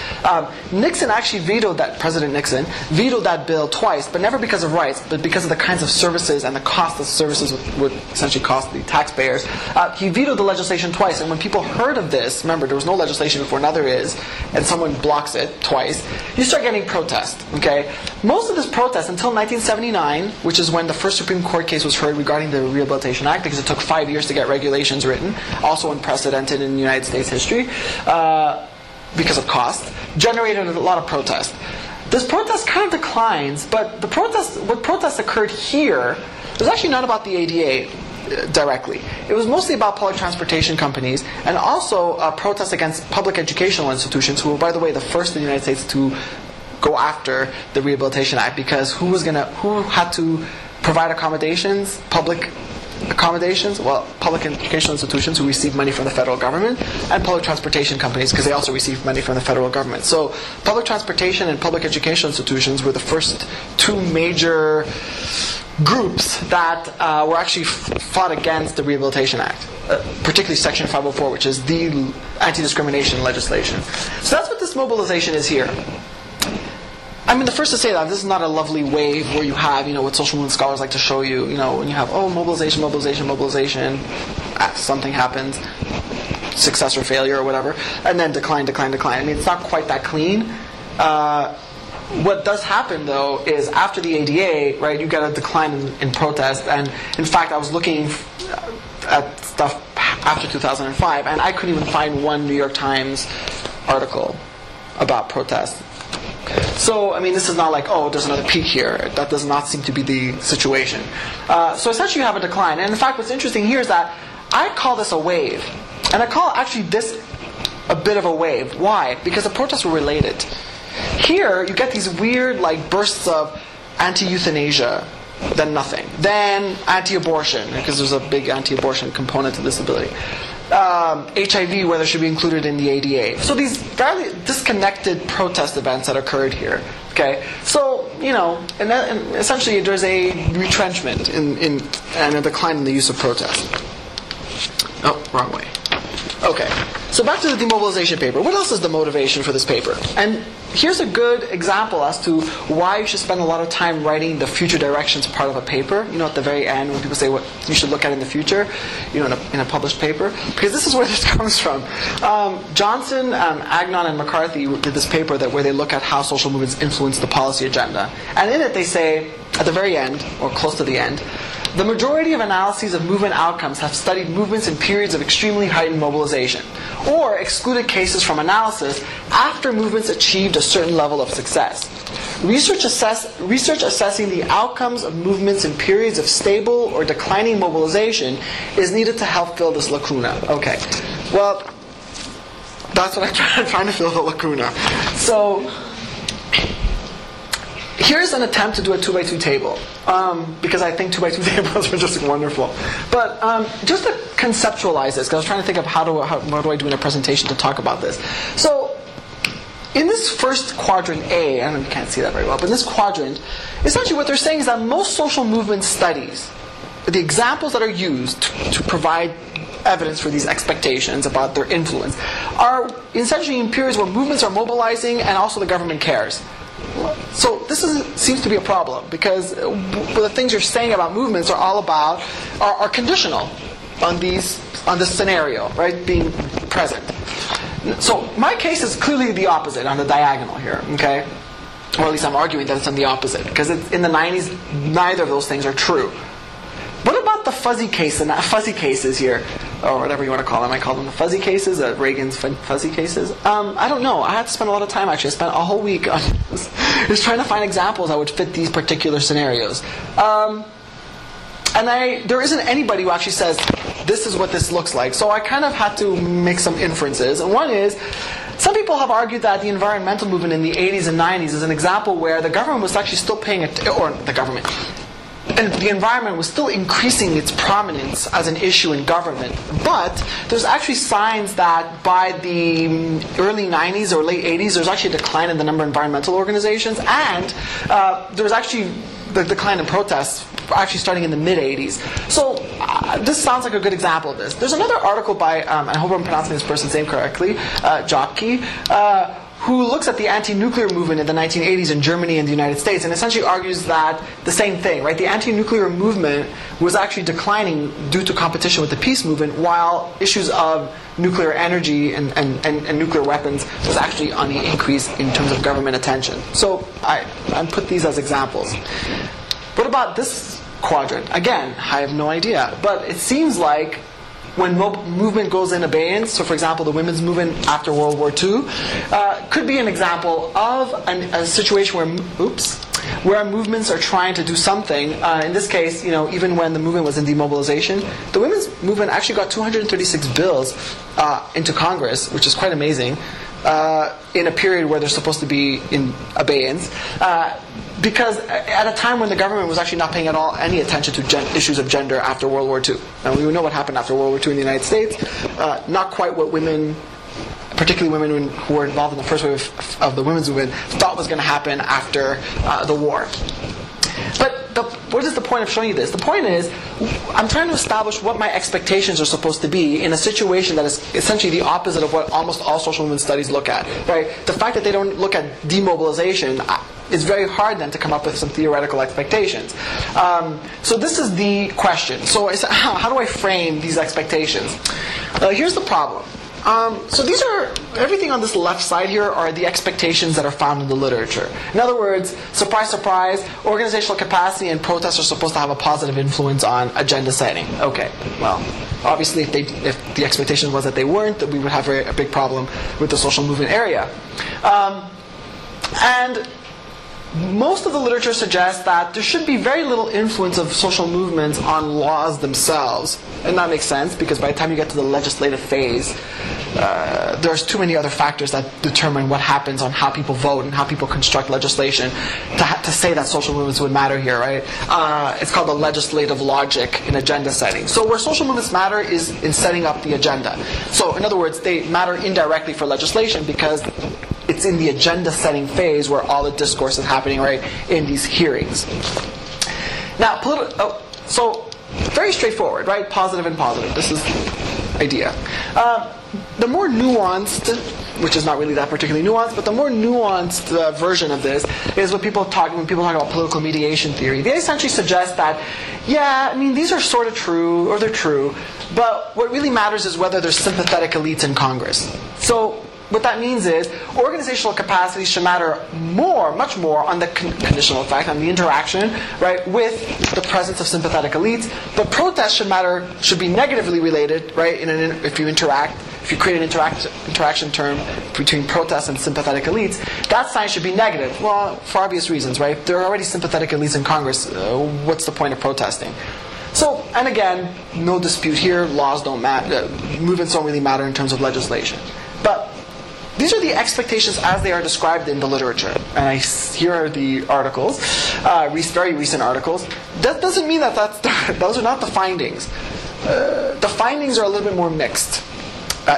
Nixon actually vetoed that, President Nixon vetoed that bill twice, but never because of rights, but because of the kinds of services and the cost of services would essentially cost the taxpayers. He vetoed the legislation twice, and when people heard of this, remember, there was no legislation before now there is, and someone blocks it twice, you start getting protest, okay? Most of this protest, until 1979, which is when the first Supreme Court case was heard regarding the Rehabilitation Act, because it took 5 years to get regulations written, also unprecedented in United States history, because of cost, generated a lot of protest. This protest kind of declines, but what protest occurred here was actually not about the ADA directly. It was mostly about public transportation companies and also protests against public educational institutions, who were, by the way, the first in the United States to go after the Rehabilitation Act, because who had to provide accommodations? Public accommodations, well, public educational institutions who receive money from the federal government, and public transportation companies, because they also receive money from the federal government. So public transportation and public educational institutions were the first two major groups that were actually fought against the Rehabilitation Act, particularly Section 504, which is the anti-discrimination legislation. So that's what this mobilization is here. I mean, the first to say that this is not a lovely wave where you have, you know, what social movement scholars like to show you, you know, when you have, oh, mobilization, mobilization, mobilization, something happens, success or failure or whatever, and then decline, decline, decline. I mean, it's not quite that clean. What does happen, though, is after the ADA, right, you get a decline in protest. And, in fact, I was looking at stuff after 2005, and I couldn't even find one New York Times article about protest. So, I mean, this is not like, oh, there's another peak here. That does not seem to be the situation. So essentially you have a decline. And in fact, what's interesting here is that I call this a wave. And I call actually this a bit of a wave. Why? Because the protests were related. Here, you get these weird like bursts of anti-euthanasia, then nothing. Then anti-abortion, because there's a big anti-abortion component to disability. HIV, whether it should be included in the ADA. So these fairly disconnected protest events that occurred here. Okay, so you know, and essentially there's a retrenchment and a decline in the use of protest. Oh, wrong way. Okay, so back to the demobilization paper. What else is the motivation for this paper? And here's a good example as to why you should spend a lot of time writing the future directions part of a paper. You know, at the very end, when people say what you should look at in the future, you know, in a published paper, because this is where this comes from. Johnson, Agnon, and McCarthy did this paper that where they look at how social movements influence the policy agenda. And in it, they say, at the very end, or close to the end, the majority of analyses of movement outcomes have studied movements in periods of extremely heightened mobilization, or excluded cases from analysis after movements achieved a certain level of success. Research assessing the outcomes of movements in periods of stable or declining mobilization is needed to help fill this lacuna. Okay, well, that's what I'm trying to fill the lacuna. So here's an attempt to do a 2x2 table, because I think 2x2 tables are just wonderful. But just to conceptualize this, because I was trying to think of what do I do in a presentation to talk about this. So in this first quadrant A, I don't know if you can't see that very well, but in this quadrant, essentially what they're saying is that most social movement studies, the examples that are used to provide evidence for these expectations about their influence, are essentially in periods where movements are mobilizing and also the government cares. So this seems to be a problem, because the things you're saying about movements are all about are conditional on this scenario, right, being present. So my case is clearly the opposite on the diagonal here, okay? Or at least I'm arguing that it's on the opposite, because in the 90s neither of those things are true. What about the fuzzy case and fuzzy cases here, or whatever you want to call them? I call them the fuzzy cases, Reagan's fuzzy cases. I don't know. I had to spend a lot of time, actually. I spent a whole week on this, just trying to find examples that would fit these particular scenarios. There isn't anybody who actually says, this is what this looks like. So I kind of had to make some inferences. And one is, some people have argued that the environmental movement in the 80s and 90s is an example where the government was actually still paying the environment was still increasing its prominence as an issue in government. But there's actually signs that by the early 90s or late 80s, there's actually a decline in the number of environmental organizations. And there's actually the decline in protests actually starting in the mid-80s. So this sounds like a good example of this. There's another article by, I hope I'm pronouncing this person's name correctly, Jopke, who looks at the anti-nuclear movement in the 1980s in Germany and the United States, and essentially argues that the same thing, right? The anti-nuclear movement was actually declining due to competition with the peace movement, while issues of nuclear energy and nuclear weapons was actually on the increase in terms of government attention. So I put these as examples. What about this quadrant? Again, I have no idea, but it seems like when movement goes in abeyance, so for example, the women's movement after World War II, could be an example of a situation where movements are trying to do something. In this case, you know, even when the movement was in demobilization, the women's movement actually got 236 bills into Congress, which is quite amazing, in a period where they're supposed to be in abeyance. because at a time when the government was actually not paying at all any attention to issues of gender after World War II. And we know what happened after World War II in the United States. Not quite what women, particularly women who were involved in the first wave of the women's movement, thought was going to happen after the war. But what is the point of showing you this? The point is, I'm trying to establish what my expectations are supposed to be in a situation that is essentially the opposite of what almost all social movement studies look at. Right? The fact that they don't look at demobilization, it's very hard then to come up with some theoretical expectations. So this is the question. So how do I frame these expectations? Here's the problem. So these are, everything on this left side here are the expectations that are found in the literature. In other words, surprise, surprise, organizational capacity and protests are supposed to have a positive influence on agenda setting. Okay, well, obviously if the expectation was that they weren't, then we would have a big problem with the social movement area. And most of the literature suggests that there should be very little influence of social movements on laws themselves. And that makes sense, because by the time you get to the legislative phase, there's too many other factors that determine what happens on how people vote and how people construct legislation to say that social movements would matter here, right? It's called the legislative logic in agenda setting. So where social movements matter is in setting up the agenda. So in other words, they matter indirectly for legislation because it's in the agenda-setting phase where all the discourse is happening, right, in these hearings. Now, so very straightforward, right? Positive and positive. This is the idea. The more nuanced, which is not really that particularly nuanced, but the more nuanced version of this is when people talk about political mediation theory. They essentially suggest that, yeah, I mean, these are sort of true, or they're true, but what really matters is whether there's sympathetic elites in Congress. So what that means is organizational capacity should matter more, much more, on the conditional effect, on the interaction, right, with the presence of sympathetic elites. But protests should be negatively related, right? If you create an interaction term between protests and sympathetic elites, that sign should be negative. Well, for obvious reasons, right? There are already sympathetic elites in Congress. What's the point of protesting? So, and again, no dispute here. Laws don't matter. Movements don't really matter in terms of legislation. But these are the expectations as they are described in the literature. And here are the articles, very recent articles. That doesn't mean that those are not the findings. The findings are a little bit more mixed,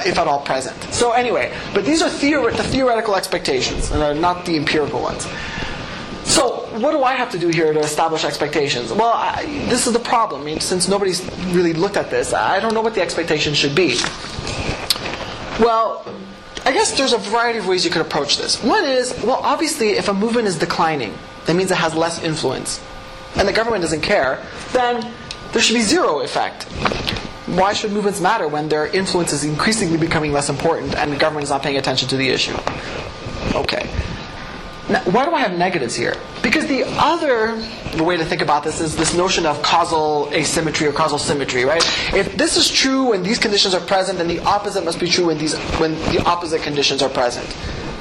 if at all present. So anyway, but these are the theoretical expectations, and are not the empirical ones. So what do I have to do here to establish expectations? Well, this is the problem. I mean, since nobody's really looked at this, I don't know what the expectations should be. Well, I guess there's a variety of ways you could approach this. One is, well, obviously, if a movement is declining, that means it has less influence, and the government doesn't care, then there should be zero effect. Why should movements matter when their influence is increasingly becoming less important and the government is not paying attention to the issue? Okay. Now, why do I have negatives here? Because the other way to think about this is this notion of causal asymmetry or causal symmetry, right? If this is true when these conditions are present, then the opposite must be true when the opposite conditions are present.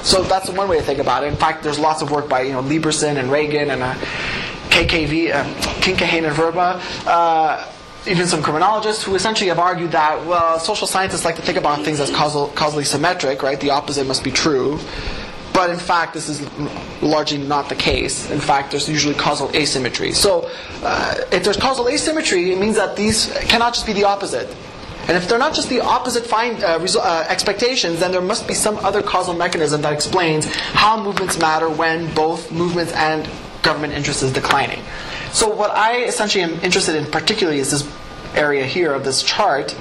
So that's one way to think about it. In fact, there's lots of work by Lieberson and Reagan and KKV, Kinkahane and Verba, even some criminologists who essentially have argued that, well, social scientists like to think about things as causally symmetric, right? The opposite must be true. But in fact, this is largely not the case. In fact, there's usually causal asymmetry. So if there's causal asymmetry, it means that these cannot just be the opposite. And if they're not just the opposite expectations, then there must be some other causal mechanism that explains how movements matter when both movements and government interest is declining. So what I essentially am interested in particularly is this area here of this chart.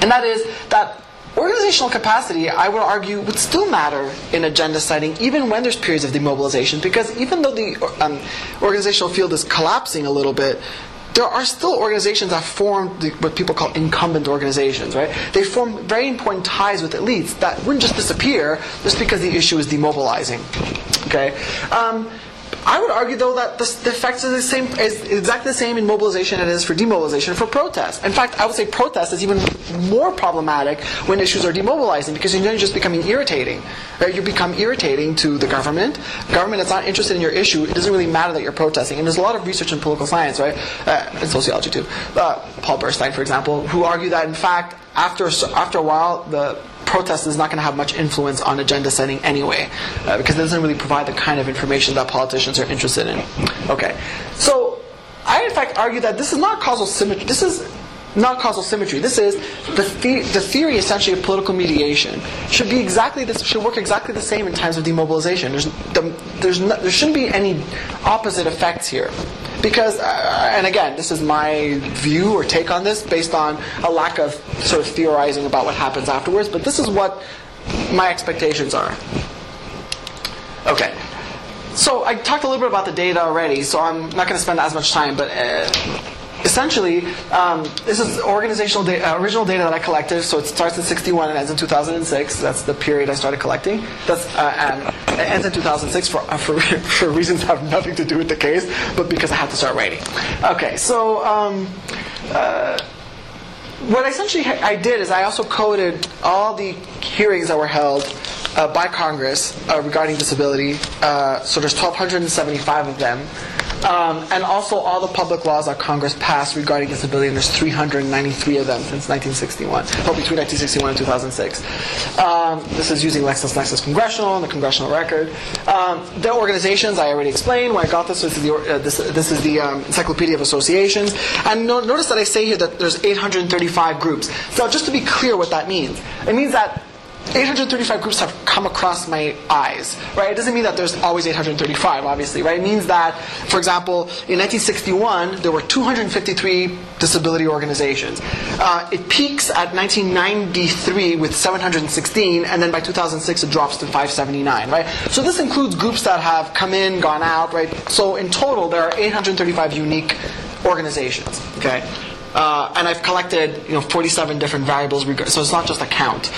And that is that organizational capacity, I would argue, would still matter in agenda setting even when there's periods of demobilization, because even though the organizational field is collapsing a little bit, there are still organizations that form what people call incumbent organizations, right? They form very important ties with elites that wouldn't just disappear just because the issue is demobilizing, okay? I would argue, though, that the effects are exactly the same in mobilization as it is for demobilization for protest. In fact, I would say protest is even more problematic when issues are demobilizing, because you're just becoming irritating. Right? You become irritating to the government. Government that's not interested in your issue, it doesn't really matter that you're protesting. And there's a lot of research in political science, right, and sociology too. Paul Burstein, for example, who argue that, in fact, after a while, the protest is not going to have much influence on agenda setting anyway, because it doesn't really provide the kind of information that politicians are interested in. Okay, so I in fact argue that this is not causal symmetry. This is not causal symmetry. This is the theory essentially of political mediation should be exactly this. Should work exactly the same in times of demobilization. There shouldn't be any opposite effects here. Because, and again, this is my view or take on this based on a lack of sort of theorizing about what happens afterwards, but this is what my expectations are. Okay. So I talked a little bit about the data already, so I'm not going to spend as much time, but essentially, this is organizational original data that I collected, so it starts in 61 and ends in 2006. That's the period I started collecting. That's and it ends in 2006 for reasons that have nothing to do with the case, but because I had to start writing. Okay, so what essentially I did is I also coded all the hearings that were held by Congress regarding disability. So there's 1,275 of them. And also all the public laws that Congress passed regarding disability, and there's 393 of them since 1961, or between 1961 and 2006. This is using LexisNexis Congressional and the Congressional Record. The organizations I already explained where I got this. This is the Encyclopedia of Associations. And notice that I say here that there's 835 groups. So just to be clear, what that means, it means that 835 groups have come across my eyes, right? It doesn't mean that there's always 835, obviously, right? It means that, for example, in 1961, there were 253 disability organizations. It peaks at 1993 with 716, and then by 2006, it drops to 579, right? So this includes groups that have come in, gone out, right? So in total, there are 835 unique organizations, okay? And I've collected, 47 different variables. So it's not just a count.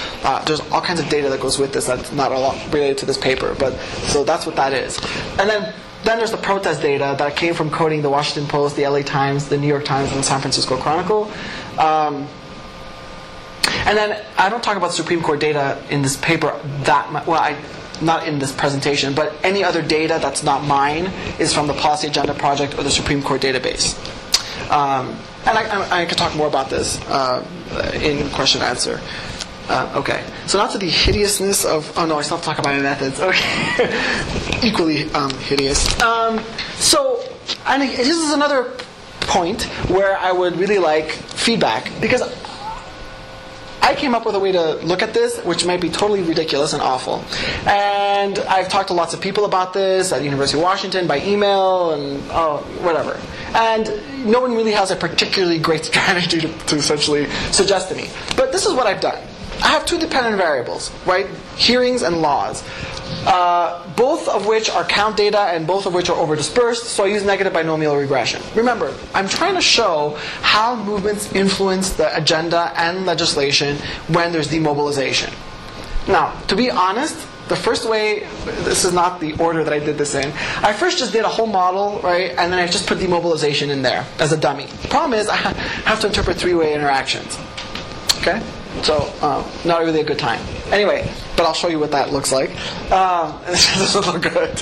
There's all kinds of data that goes with this that's not a lot related to this paper, but so that's what that is. And then there's the protest data that came from coding the Washington Post, the LA Times, the New York Times, and the San Francisco Chronicle. And then I don't talk about Supreme Court data in this paper that much. Well, not in this presentation, but any other data that's not mine is from the Policy Agenda Project or the Supreme Court database. And I can talk more about this in question and answer. Okay. So now to the hideousness of... Oh, no, I still have to talk about my methods. Okay. Equally hideous. So, and this is another point where I would really like feedback, because I came up with a way to look at this, which might be totally ridiculous and awful. And I've talked to lots of people about this at University of Washington by email and whatever. And no one really has a particularly great strategy to essentially suggest to me. But this is what I've done. I have two dependent variables, right? Hearings and laws. Both of which are count data and both of which are over-dispersed, so I use negative binomial regression. Remember, I'm trying to show how movements influence the agenda and legislation when there's demobilization. Now, to be honest, the first way, this is not the order that I did this in, I first just did a whole model, right, and then I just put demobilization in there as a dummy. The problem is I have to interpret three-way interactions, okay? So, not really a good time. Anyway, but I'll show you what that looks like. This doesn't look good.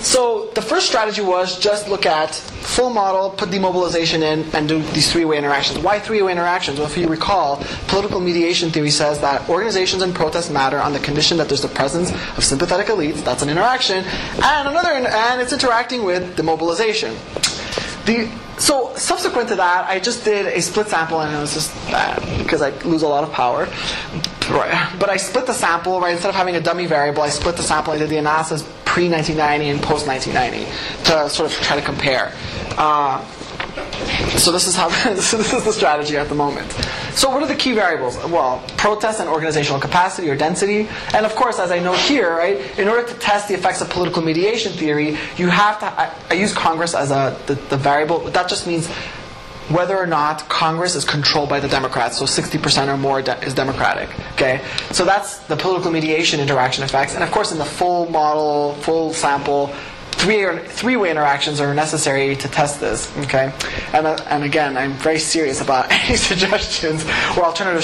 So, the first strategy was just look at full model, put demobilization in, and do these three-way interactions. Why three-way interactions? Well, if you recall, political mediation theory says that organizations and protests matter on the condition that there's the presence of sympathetic elites. That's an interaction. And another, and it's interacting with demobilization. So subsequent to that, I just did a split sample, and it was just because I lose a lot of power. But I split the sample, right? Instead of having a dummy variable, I split the sample. I did the analysis pre-1990 and post-1990 to sort of try to compare. So this is how this is the strategy at the moment. So what are the key variables? Well, protest and organizational capacity or density. And of course, as I note here, right, in order to test the effects of political mediation theory, you have to, I use Congress as the variable. That just means whether or not Congress is controlled by the Democrats, so 60% or more is Democratic, okay? So that's the political mediation interaction effects. And of course, in the full model, full sample, three-way interactions are necessary to test this, okay? And again, I'm very serious about any suggestions or alternative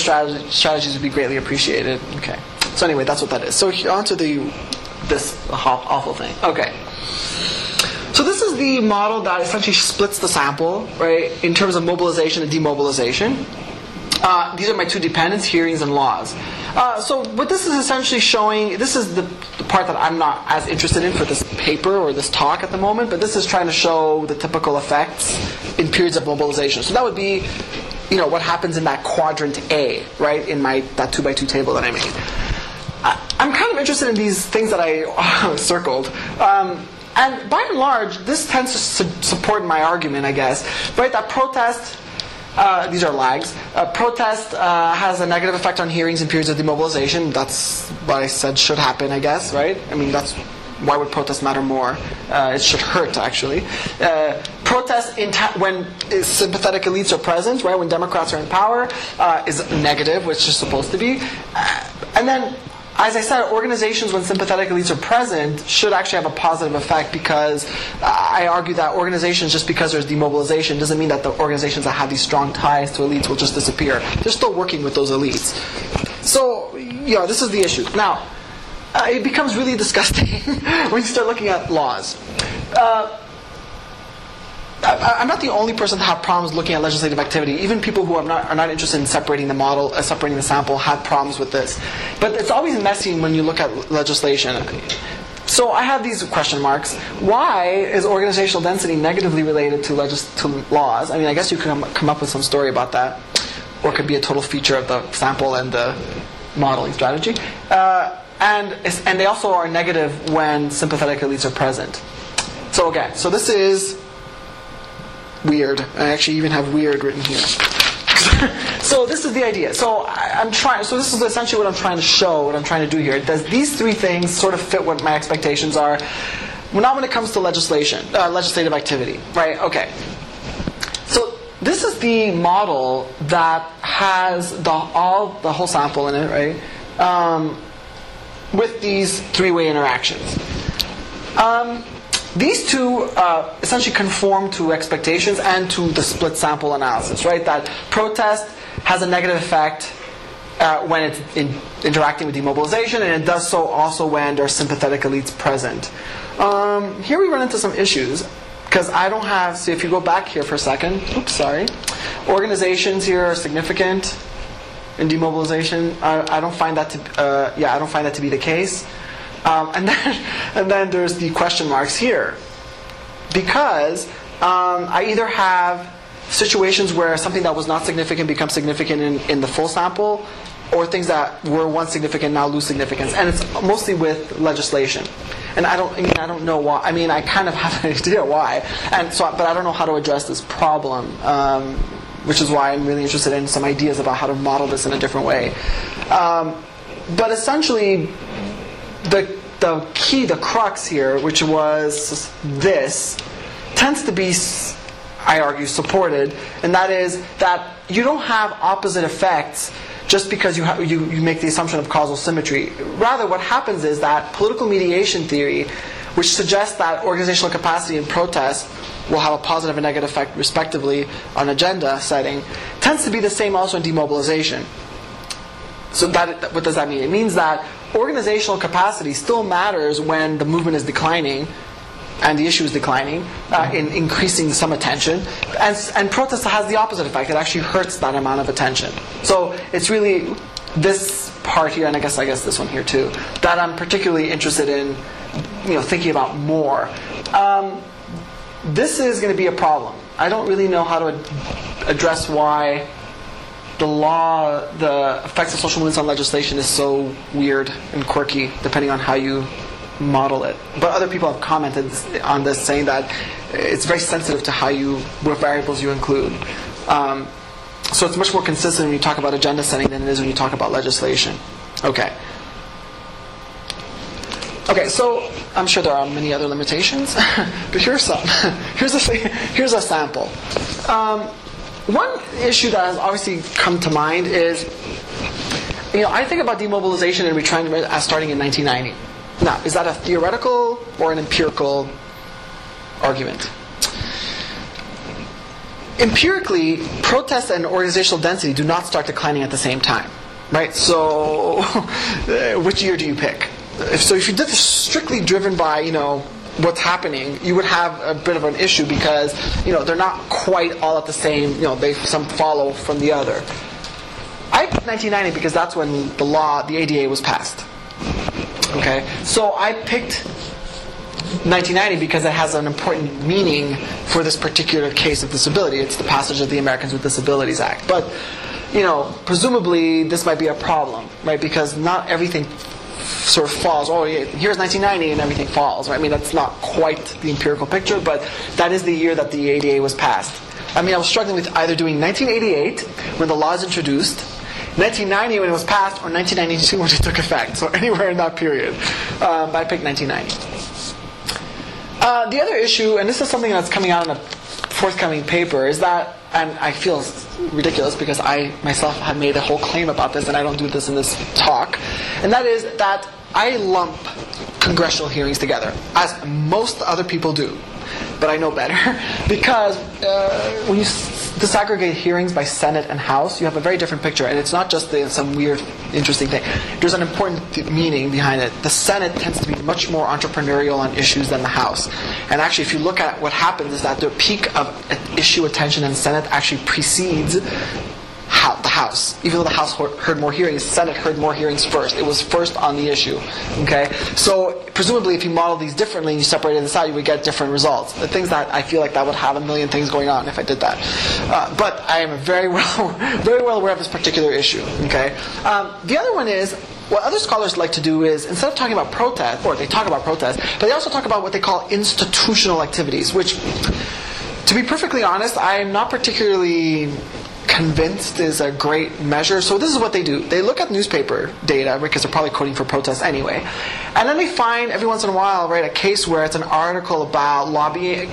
strategies would be greatly appreciated, okay? So anyway, that's what that is. So on to this awful thing, okay? So this is the model that essentially splits the sample, right, in terms of mobilization and demobilization. These are my two dependents, hearings and laws. So what this is essentially showing, this is the part that I'm not as interested in for this paper or this talk at the moment, but this is trying to show the typical effects in periods of mobilization. So that would be, you know, what happens in that quadrant A, right, in my that 2x2 table that I made. I'm kind of interested in these things that I circled. And by and large, this tends to support my argument, I guess, right, that protest... these are lags. Protest has a negative effect on hearings in periods of demobilization. That's what I said should happen, I guess, right? I mean, that's why would protest matter more? It should hurt, actually. Protest when sympathetic elites are present, right, when Democrats are in power, is negative, which is supposed to be. And then, as I said, organizations when sympathetic elites are present should actually have a positive effect, because I argue that organizations, just because there's demobilization, doesn't mean that the organizations that have these strong ties to elites will just disappear. They're still working with those elites. So, you know, this is the issue. Now, it becomes really disgusting when you start looking at laws. I'm not the only person to have problems looking at legislative activity. Even people who are not interested in separating the model, separating the sample, have problems with this. But it's always messy when you look at legislation. So I have these question marks. Why is organizational density negatively related to laws? I mean, I guess you can come up with some story about that, or it could be a total feature of the sample and the modeling strategy. And they also are negative when sympathetic elites are present. So again, so this is weird. I actually even have weird written here. So this is the idea. So I'm trying. So this is essentially what I'm trying to show. What I'm trying to do here. Does these three things sort of fit what my expectations are? Well, not when it comes to legislation, legislative activity, right? Okay. So this is the model that has the whole sample in it, right? With these three-way interactions. These two essentially conform to expectations and to the split sample analysis, right? That protest has a negative effect when it's interacting with demobilization, and it does so also when there are sympathetic elites present. Here we run into some issues, because I don't have, so if you go back here for a second, oops, sorry. Organizations here are significant in demobilization. I don't find that to, yeah, I don't find that to be the case. And then there's the question marks here, because I either have situations where something that was not significant becomes significant in the full sample, or things that were once significant now lose significance, and it's mostly with legislation. And I don't know why. I mean, I kind of have an idea why, and so but I don't know how to address this problem, which is why I'm really interested in some ideas about how to model this in a different way. But essentially, the key, the crux here, which was this, tends to be, I argue, supported, and that is that you don't have opposite effects just because you make the assumption of causal symmetry. Rather, what happens is that political mediation theory, which suggests that organizational capacity and protest will have a positive and negative effect, respectively, on agenda setting, tends to be the same also in demobilization. So that, what does that mean? It means that organizational capacity still matters when the movement is declining and the issue is declining, in increasing some attention. And protest has the opposite effect. It actually hurts that amount of attention. So it's really this part here, and I guess this one here too, that I'm particularly interested in, you know, thinking about more. This is going to be a problem. I don't really know how to address why the effects of social movements on legislation is so weird and quirky, depending on how you model it. But other people have commented on this, saying that it's very sensitive to what variables you include. So it's much more consistent when you talk about agenda setting than it is when you talk about legislation. Okay. Okay, so I'm sure there are many other limitations, but here's some. Here's a sample. One issue that has obviously come to mind is, you know, I think about demobilization and retrenchment as starting in 1990. Now, is that a theoretical or an empirical argument? Empirically, protest and organizational density do not start declining at the same time, right? So, which year do you pick? If you did this strictly driven by, you know, what's happening, you would have a bit of an issue, because, you know, they're not quite all at the same, you know, some follow from the other. I picked 1990 because that's when the law, the ADA, was passed. Okay, so I picked 1990 because it has an important meaning for this particular case of disability. It's the passage of the Americans with Disabilities Act. But, you know, presumably this might be a problem, right? Because not everything sort of falls, oh, yeah, here's 1990 and everything falls, right? I mean, that's not quite the empirical picture, but that is the year that the ADA was passed. I mean, I was struggling with either doing 1988, when the law is introduced, 1990 when it was passed, or 1992 when it took effect. So anywhere in that period. But I picked 1990. The other issue, and this is something that's coming out in a forthcoming paper, is that, and I feel ridiculous because I myself have made a whole claim about this, and I don't do this in this talk, and that is that I lump congressional hearings together, as most other people do, but I know better, because when you disaggregate hearings by Senate and House, you have a very different picture, and it's not just some weird, interesting thing. There's an important meaning behind it. The Senate tends to be much more entrepreneurial on issues than the House, and actually, if you look at what happens, is that the peak of issue attention in the Senate actually precedes the House. Even though the House heard more hearings, the Senate heard more hearings first. It was first on the issue. Okay, so presumably if you model these differently and you separated this out, you would get different results. The things that I feel like that would have a million things going on if I did that. But I am very well aware of this particular issue. Okay, the other one is, what other scholars like to do is, instead of talking about protest, or they talk about protest, but they also talk about what they call institutional activities, which, to be perfectly honest, I am not particularly convinced is a great measure. So this is what they do. They look at newspaper data, because they're probably coding for protests anyway. And then they find, every once in a while, right, a case where it's an article about lobbying,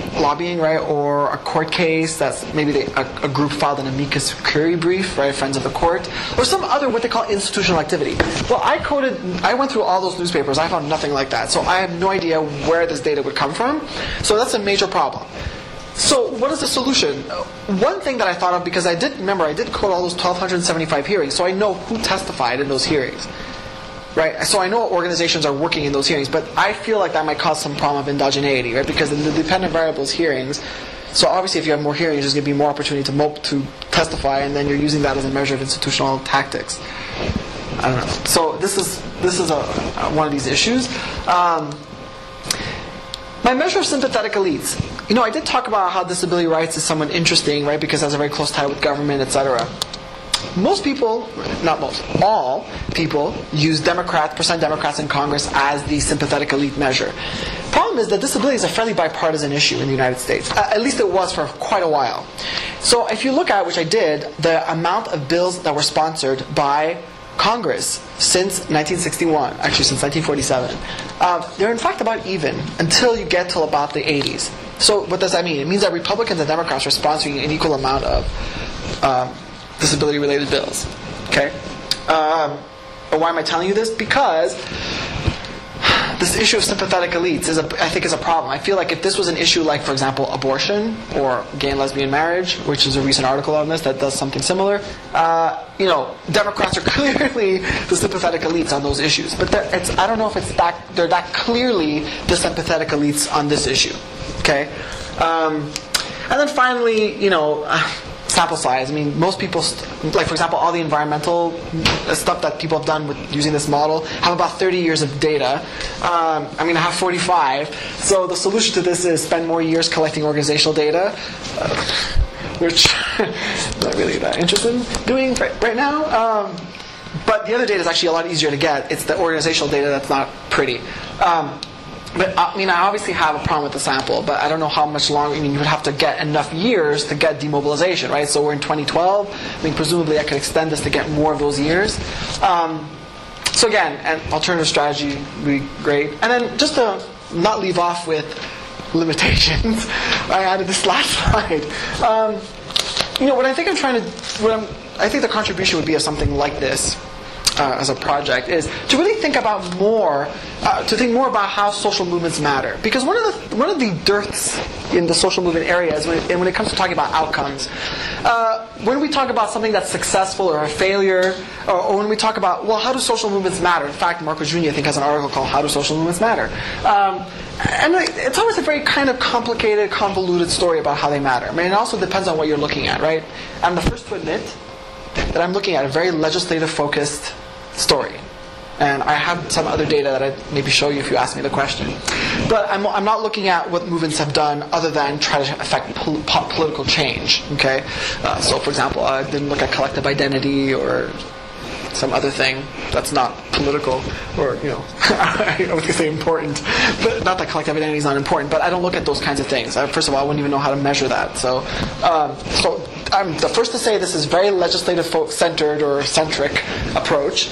right, or a court case that's maybe a group filed an amicus curiae brief, right, friends of the court, or some other what they call institutional activity. Well, I went through all those newspapers. I found nothing like that. So I have no idea where this data would come from. So that's a major problem. So what is the solution? One thing that I thought of, because I did quote all those 1,275 hearings, so I know who testified in those hearings, right? So I know organizations are working in those hearings, but I feel like that might cause some problem of endogeneity, right? Because in the dependent variables hearings, so obviously if you have more hearings, there's going to be more opportunity to testify, and then you're using that as a measure of institutional tactics. I don't know. So this is one of these issues. My measure of sympathetic elites. You know, I did talk about how disability rights is somewhat interesting, right, because it has a very close tie with government, etc. Most people, not most, all people use percent Democrats in Congress as the sympathetic elite measure. Problem is that disability is a fairly bipartisan issue in the United States. At least it was for quite a while. So if you look at, which I did, the amount of bills that were sponsored by Congress since 1961, actually since 1947, they're in fact about even until you get till about the 80s. So what does that mean? It means that Republicans and Democrats are sponsoring an equal amount of disability-related bills. Okay. Why am I telling you this? Because this issue of sympathetic elites I think is a problem. I feel like if this was an issue like, for example, abortion or gay and lesbian marriage, which is a recent article on this that does something similar, you know, Democrats are clearly the sympathetic elites on those issues. But I don't know if they're that clearly the sympathetic elites on this issue. Okay, and then finally, you know, sample size. I mean, most people, like for example, all the environmental stuff that people have done with using this model have about 30 years of data. I mean, I have 45. So the solution to this is spend more years collecting organizational data, which I'm not really that interested in doing right now. But the other data is actually a lot easier to get. It's the organizational data that's not pretty. But I mean, I obviously have a problem with the sample, but I don't know how much longer. I mean, you would have to get enough years to get demobilization, right? So we're in 2012. I mean, presumably I could extend this to get more of those years. So again, an alternative strategy would be great. And then just to not leave off with limitations, I added this last slide. You know, I think the contribution would be of something like this. As a project is to really think more about how social movements matter, because one of the dearths in the social movement area is when it comes to talking about outcomes. When we talk about something that's successful or a failure, or when we talk about, well, how do social movements matter? In fact, Marco Jr. I think has an article called "How Do Social Movements Matter?" And it's always a very kind of complicated, convoluted story about how they matter. I mean, it also depends on what you're looking at, right? I'm the first to admit that I'm looking at a very legislative-focused story. And I have some other data that I'd maybe show you if you ask me the question. But I'm not looking at what movements have done other than try to affect political change. Okay? So, for example, I didn't look at collective identity or some other thing that's not political or, you know, I was going to say important. But not that collective identity is not important, but I don't look at those kinds of things. First of all, I wouldn't even know how to measure that. So, I'm the first to say this is very legislative-centered or centric approach.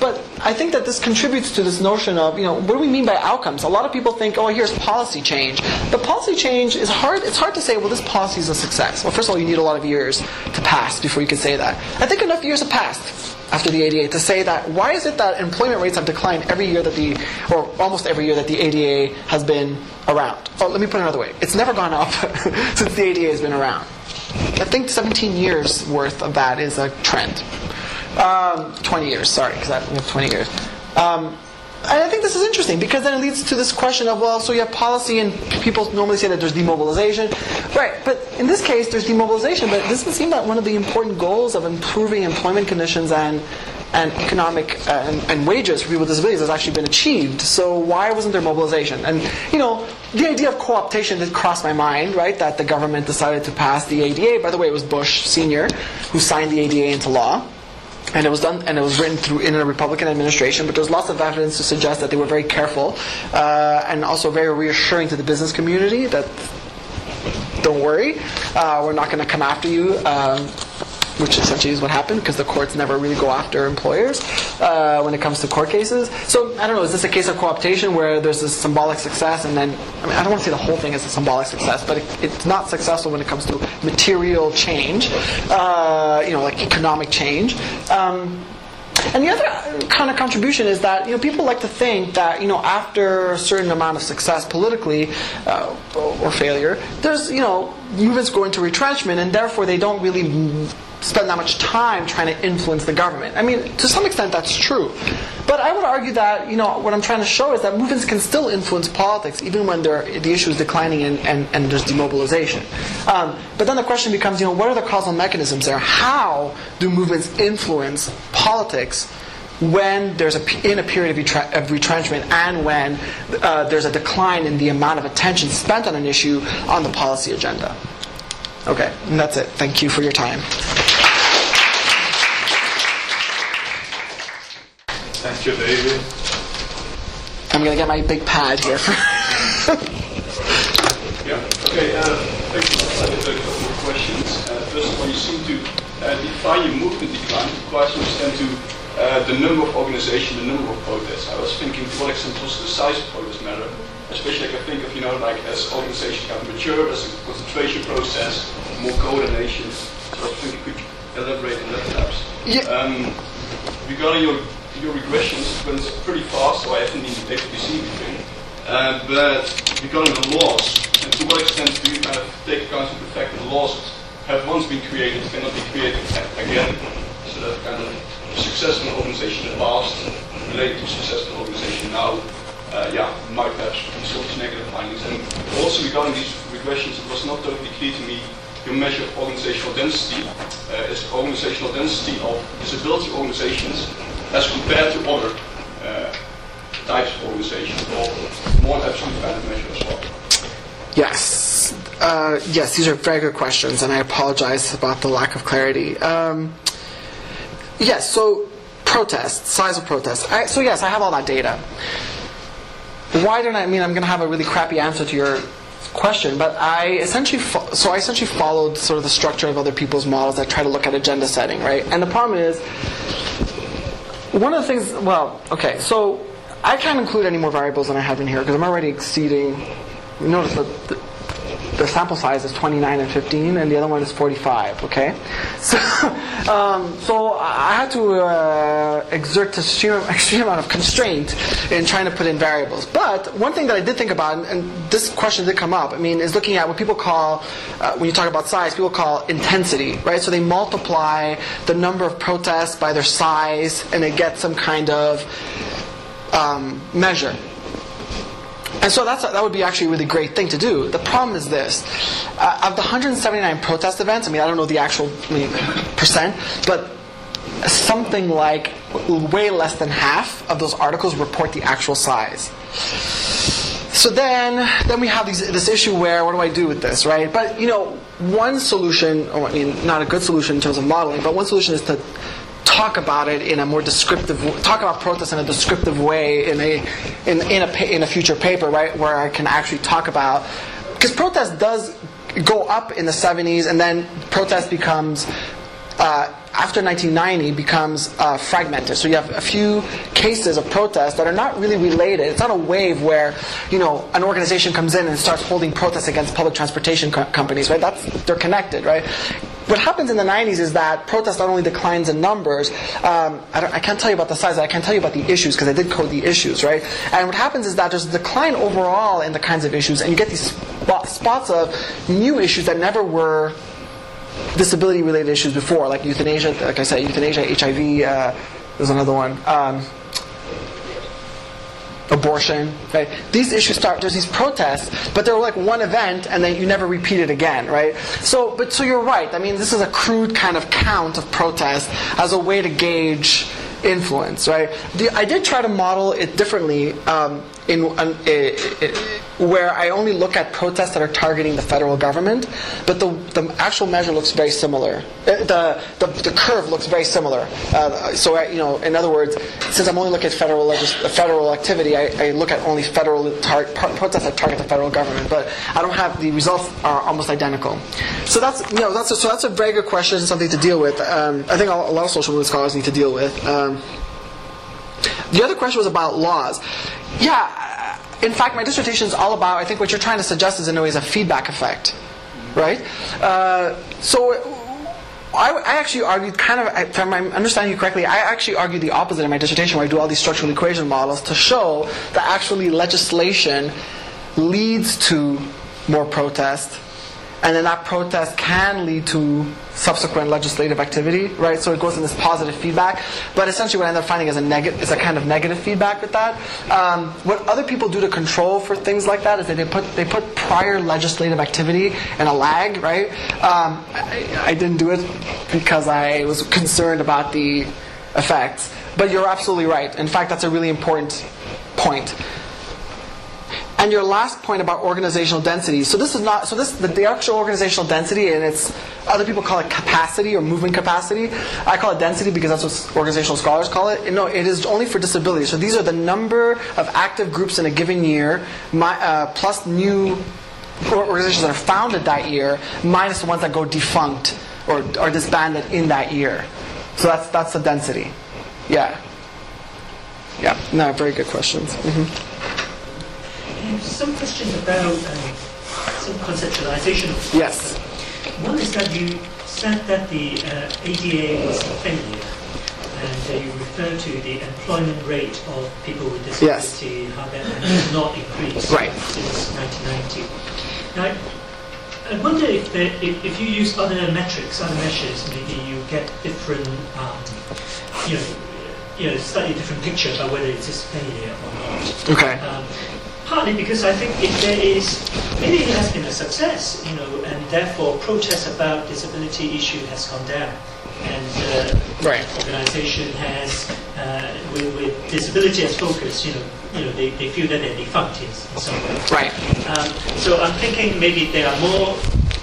But I think that this contributes to this notion of, you know, what do we mean by outcomes? A lot of people think, oh, here's policy change. But policy change is hard. It's hard to say, well, this policy is a success. Well, first of all, you need a lot of years to pass before you can say that. I think enough years have passed after the ADA to say that, why is it that employment rates have declined every year that the, or almost every year that the ADA has been around? Oh, let me put it another way. It's never gone up since the ADA has been around. I think 17 years worth of that is a trend. 20 years, sorry, because I have 20 years. And I think this is interesting because then it leads to this question of, well, so you have policy and people normally say that there's demobilization. Right, but in this case, there's demobilization, but this would seem like one of the important goals of improving employment conditions and economic and wages for people with disabilities has actually been achieved. So why wasn't there mobilization? And, you know, the idea of co-optation did cross my mind, right, that the government decided to pass the ADA. By the way, it was Bush Sr. who signed the ADA into law. And it was done, and it was written through in a Republican administration. But there's lots of evidence to suggest that they were very careful, and also very reassuring to the business community that, don't worry, we're not going to come after you, which essentially is what happened because the courts never really go after employers when it comes to court cases. So I don't know, is this a case of co-optation where there's this symbolic success, and then I mean, I don't want to say the whole thing is a symbolic success, but it's not successful when it comes to material change, you know, like economic change. And the other kind of contribution is that, you know, people like to think that, you know, after a certain amount of success politically or failure, there's, you know, movements go into retrenchment, and therefore they don't really spend that much time trying to influence the government. I mean, to some extent that's true. But I would argue that, you know, what I'm trying to show is that movements can still influence politics even when the issue is declining and there's demobilization. But then the question becomes, you know, what are the causal mechanisms there? How do movements influence politics when there's in a period of retrenchment and when there's a decline in the amount of attention spent on an issue on the policy agenda? Okay, and that's it. Thank you for your time. Thank you, David. I'm going to get my big pad here. Yeah, okay. I have a couple of questions. First of all, you seem to define your movement decline quite some extent to the number of organizations, the number of protests. I was thinking, to what extent does the size of protests matter? Especially I can think of, you know, like as organizations got mature, as a concentration process, more coordination. So I think you could elaborate on that perhaps. Yeah. Regarding your regressions, it went pretty fast, so I haven't even able to see anything. But regarding the laws, and to what extent do you kind of take account of the fact that laws have once been created, cannot be created again? So that kind of successful organization in the past related to successful organization now. Might perhaps result to negative findings. And also regarding these regressions, it was not totally clear to me your measure of organizational density. Is organizational density of disability organizations as compared to other types of organizations, or more absolute kind of measure as well? Yes. Yes, these are very good questions, and I apologize about the lack of clarity. Yes, so protests, size of protests. So yes, I have all that data. Why don't I mean I'm going to have a really crappy answer to your question, but I essentially followed sort of the structure of other people's models that try to look at agenda setting, right? And the problem is, one of the things, well, okay, so I can't include any more variables than I have in here because I'm already exceeding. Notice that the sample size is 29 and 15, and the other one is 45. Okay, so so I had to exert an extreme amount of constraint in trying to put in variables. But one thing that I did think about, and this question did come up, I mean, is looking at what people call when you talk about size, people call intensity, right? So they multiply the number of protests by their size, and they get some kind of measure. And so that would be actually a really great thing to do. The problem is this. Of the 179 protest events, I mean, I don't know the actual percent, but something like way less than half of those articles report the actual size. So then we have this issue where, what do I do with this, right? But, you know, one solution, or, I mean, not a good solution in terms of modeling, but one solution is to talk about it in a more descriptive, talk about protests in a descriptive way in a future paper, right, where I can actually talk about, because protest does go up in the 70s, and then protest becomes, after 1990 becomes fragmented. So you have a few cases of protests that are not really related. It's not a wave where, you know, an organization comes in and starts holding protests against public transportation companies, right? They're connected, right? What happens in the 90s is that protest not only declines in numbers, I can't tell you about the size, I can tell you about the issues, because I did code the issues, right? And what happens is that there's a decline overall in the kinds of issues, and you get these spots of new issues that never were disability-related issues before, like euthanasia, like I said, euthanasia, HIV, there's another one, abortion, right? These issues start, there's these protests, but they're like one event, and then you never repeat it again, right? So you're right. I mean, this is a crude kind of count of protests as a way to gauge influence, right? I did try to model it differently, where I only look at protests that are targeting the federal government, but the actual measure looks very similar. The curve looks very similar. In other words, since I'm only looking at federal activity, I look at only federal protests that target the federal government. But I don't have the results are almost identical. So that's a very good question, something to deal with. I think a lot of social movement scholars need to deal with. The other question was about laws. Yeah, in fact, my dissertation is all about, I think what you're trying to suggest is in a way is a feedback effect, right? So I actually argued kind of, if I'm understanding you correctly, I actually argued the opposite in my dissertation, where I do all these structural equation models to show that actually legislation leads to more protest, and then that protest can lead to subsequent legislative activity, right? So it goes in this positive feedback. But essentially, what I end up finding is a kind of negative feedback with that. What other people do to control for things like that is that they put prior legislative activity in a lag, right? I didn't do it because I was concerned about the effects. But you're absolutely right. In fact, that's a really important point. And your last point about organizational density. So this is not. So this the actual organizational density, and it's other people call it capacity or movement capacity. I call it density because that's what organizational scholars call it. And no, it is only for disability. So these are the number of active groups in a given year, plus new organizations that are founded that year, minus the ones that go defunct or are disbanded in that year. So that's the density. Yeah. Yeah. No, very good questions. Mm-hmm. Some questions about some conceptualization of it. Yes. One is that you said that the ADA was a failure, and you referred to the employment rate of people with disability, yes, how that has not increased, right, since 1990. Now, I wonder if you use other metrics, other measures, maybe you get different, slightly different picture about whether it's a failure or not. Okay. Partly because I think if there is, maybe it has been a success, you know, and therefore protests about disability issue has gone down, and organisation has, with disability as focus, you know, they feel that they're defunct in some way. Right. So I'm thinking maybe there are more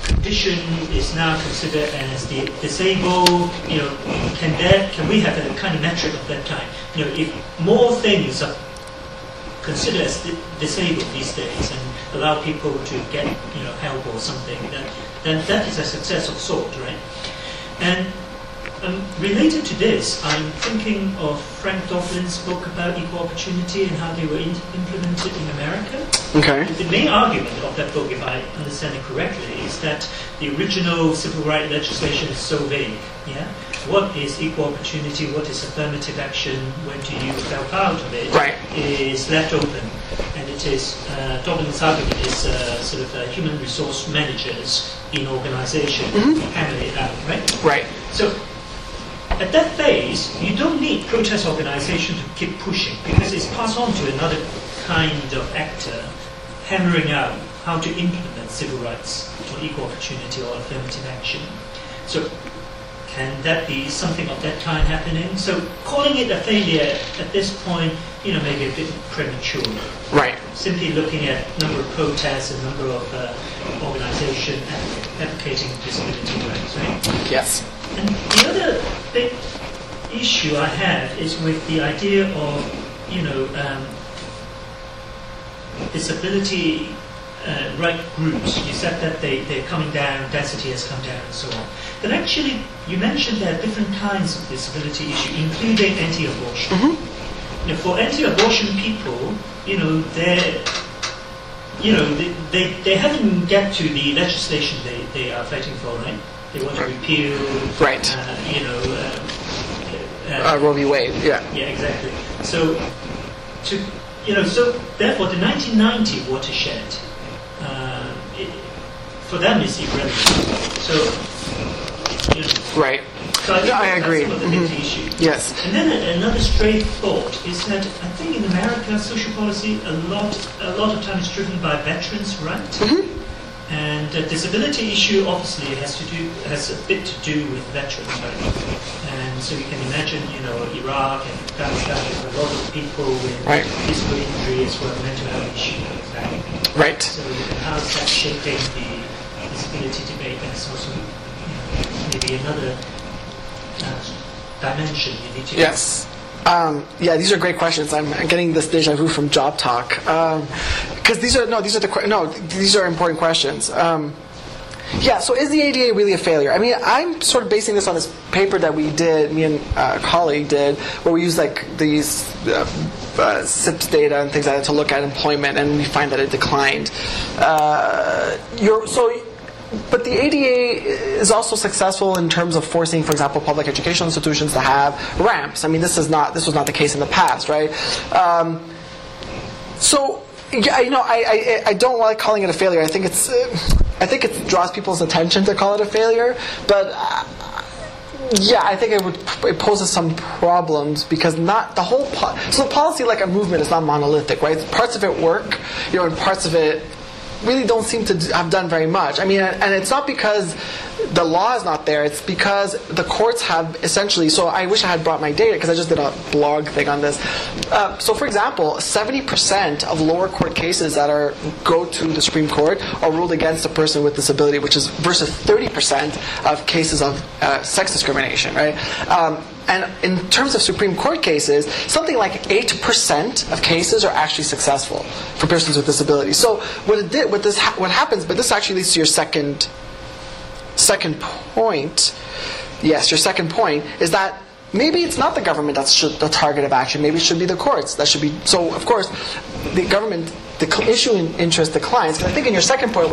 condition is now considered as the disabled. You know, can we have a kind of metric of that kind? You know, if more things are considered as disabled these days and allow people to get, you know, help or something, then that is a success of sort, right? And related to this, I'm thinking of Frank Doplin's book about equal opportunity and how they were implemented in America. Okay. The main argument of that book, if I understand it correctly, is that the original civil rights legislation is so vague. Yeah. What is equal opportunity? What is affirmative action? When do you help out of it? Right. Is left open, and it is Doplin's argument is sort of human resource managers in organization hammer it out, right? Right. So at that phase, you don't need protest organization to keep pushing, because it's passed on to another kind of actor hammering out how to implement civil rights or equal opportunity or affirmative action. So can that be something of that kind happening? So calling it a failure at this point, you know, maybe a bit premature. Right. Simply looking at number of protests and number of organisations advocating disability rights, right? Yes. And the other big issue I have is with the idea of, you know, disability right groups. You said that they're coming down, density has come down and so on. But actually, you mentioned there are different kinds of disability issues, including anti-abortion. Mm-hmm. You know, for anti-abortion people, you know, they haven't get to the legislation they are fighting for, right? They want to repeal, right? Roe v. Wade, yeah. Yeah, exactly. So, therefore, the 1990 watershed for them is irrelevant. So, you know, right. So I agree. That's the big issue. Yes. And then another straight thought is that I think in America, social policy a lot of time is driven by veterans' rights. Mm-hmm. And the disability issue obviously has a bit to do with veterans, right? And so you can imagine, you know, Iraq and Afghanistan, a lot of people with right. physical injuries were mental health issues, right? Right. So how's that shaping the disability debate? That's also, you know, maybe another dimension you need to. Yes. Yeah, these are great questions. I'm getting this déjà vu from job talk because these are important questions. Yeah, so is the ADA really a failure? I mean, I'm sort of basing this on this paper that we did, me and a colleague did, where we used like these SIPS data and things like that to look at employment, and we find that it declined. But the ADA is also successful in terms of forcing, for example, public educational institutions to have ramps. I mean, this was not the case in the past, right? I don't like calling it a failure. I think it draws people's attention to call it a failure, but. Yeah, I think it poses some problems because not the whole so policy, like a movement, is not monolithic, right? Parts of it work, you know, and parts of it really don't seem to have done very much. I mean, and it's not because the law is not there, it's because the courts have essentially, so I wish I had brought my data because I just did a blog thing on this. So for example, 70% of lower court cases that go to the Supreme Court are ruled against a person with disability, which is versus 30% of cases of sex discrimination, right? And in terms of Supreme Court cases, something like 8% of cases are actually successful for persons with disabilities. So this actually leads to your second point. Yes, your second point is that maybe it's not the government that's the target of action. Maybe it should be the courts. That should be so. Of course, the government, the issue in interest declines. Because I think in your second point,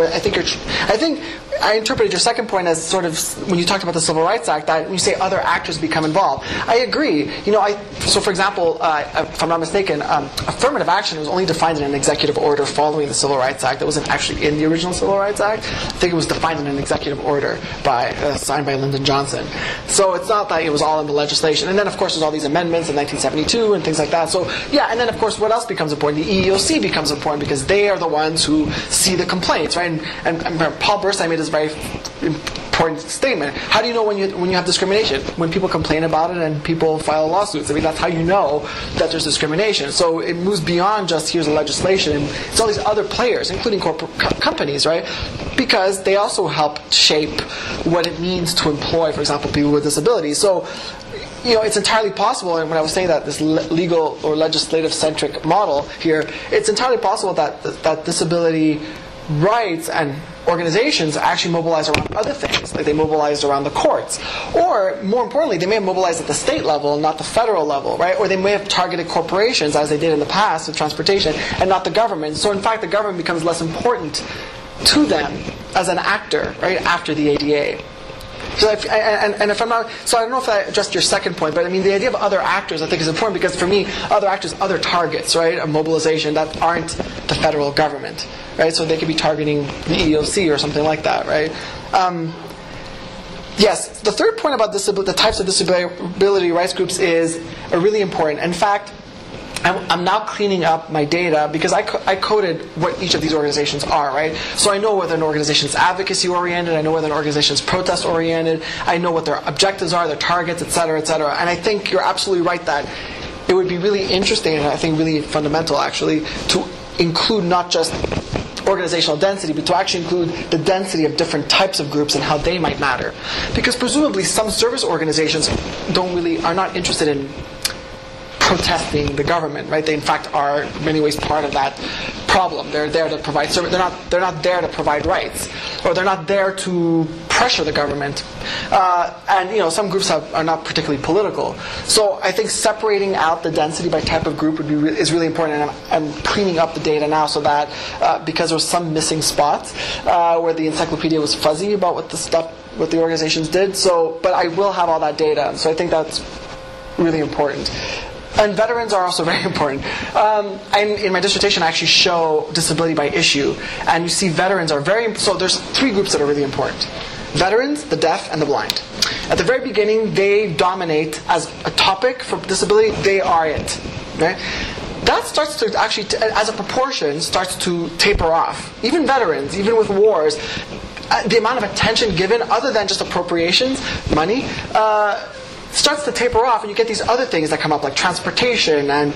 I interpreted your second point as sort of when you talked about the Civil Rights Act, that when you say other actors become involved. I agree. You know, so for example, if I'm not mistaken, affirmative action was only defined in an executive order following the Civil Rights Act. That wasn't actually in the original Civil Rights Act. I think it was defined in an executive order signed by Lyndon Johnson. So it's not that it was all in the legislation. And then of course there's all these amendments in 1972 and things like that. So yeah, and then of course what else becomes important? The EEOC becomes important because they are the ones who see the complaints, right? And Paul Burstein made this very important statement. How do you know when you have discrimination? When people complain about it and people file lawsuits. I mean, that's how you know that there's discrimination. So it moves beyond just here's the legislation. And it's all these other players, including corporate companies, right? Because they also help shape what it means to employ, for example, people with disabilities. So, you know, it's entirely possible, and when I was saying that this legal or legislative-centric model here, it's entirely possible that disability rights and organizations actually mobilize around other things, like they mobilize around the courts. Or, more importantly, they may have mobilized at the state level and not the federal level, right? Or they may have targeted corporations, as they did in the past with transportation, and not the government. So, in fact, the government becomes less important to them as an actor, right, after the ADA. So I don't know if I addressed your second point, but I mean the idea of other actors I think is important because for me other actors, other targets, right, of mobilization that aren't the federal government, right? So they could be targeting the EEOC or something like that, right? Yes, the third point about the types of disability rights groups is really important. In fact, I'm now cleaning up my data because I coded what each of these organizations are, right? So I know whether an organization is advocacy-oriented, I know whether an organization is protest-oriented, I know what their objectives are, their targets, et cetera, and I think you're absolutely right that it would be really interesting, and I think really fundamental, actually, to include not just organizational density, but to actually include the density of different types of groups and how they might matter. Because presumably some service organizations are not interested in protesting the government, right? They in fact are in many ways part of that problem. They're there to provide service. They're not there to provide rights, or they're not there to pressure the government. And some groups are not particularly political. So I think separating out the density by type of group is really important. And I'm cleaning up the data now so that because there was some missing spots where the encyclopedia was fuzzy about what the organizations did. So, but I will have all that data. So I think that's really important. And veterans are also very important. And in my dissertation, I actually show disability by issue. And you see veterans are very important. So there's three groups that are really important. Veterans, the deaf, and the blind. At the very beginning, they dominate as a topic for disability. They are it. Right? That starts to actually, as a proportion, starts to taper off. Even veterans, even with wars, the amount of attention given, other than just appropriations, money, starts to taper off, and you get these other things that come up, like transportation and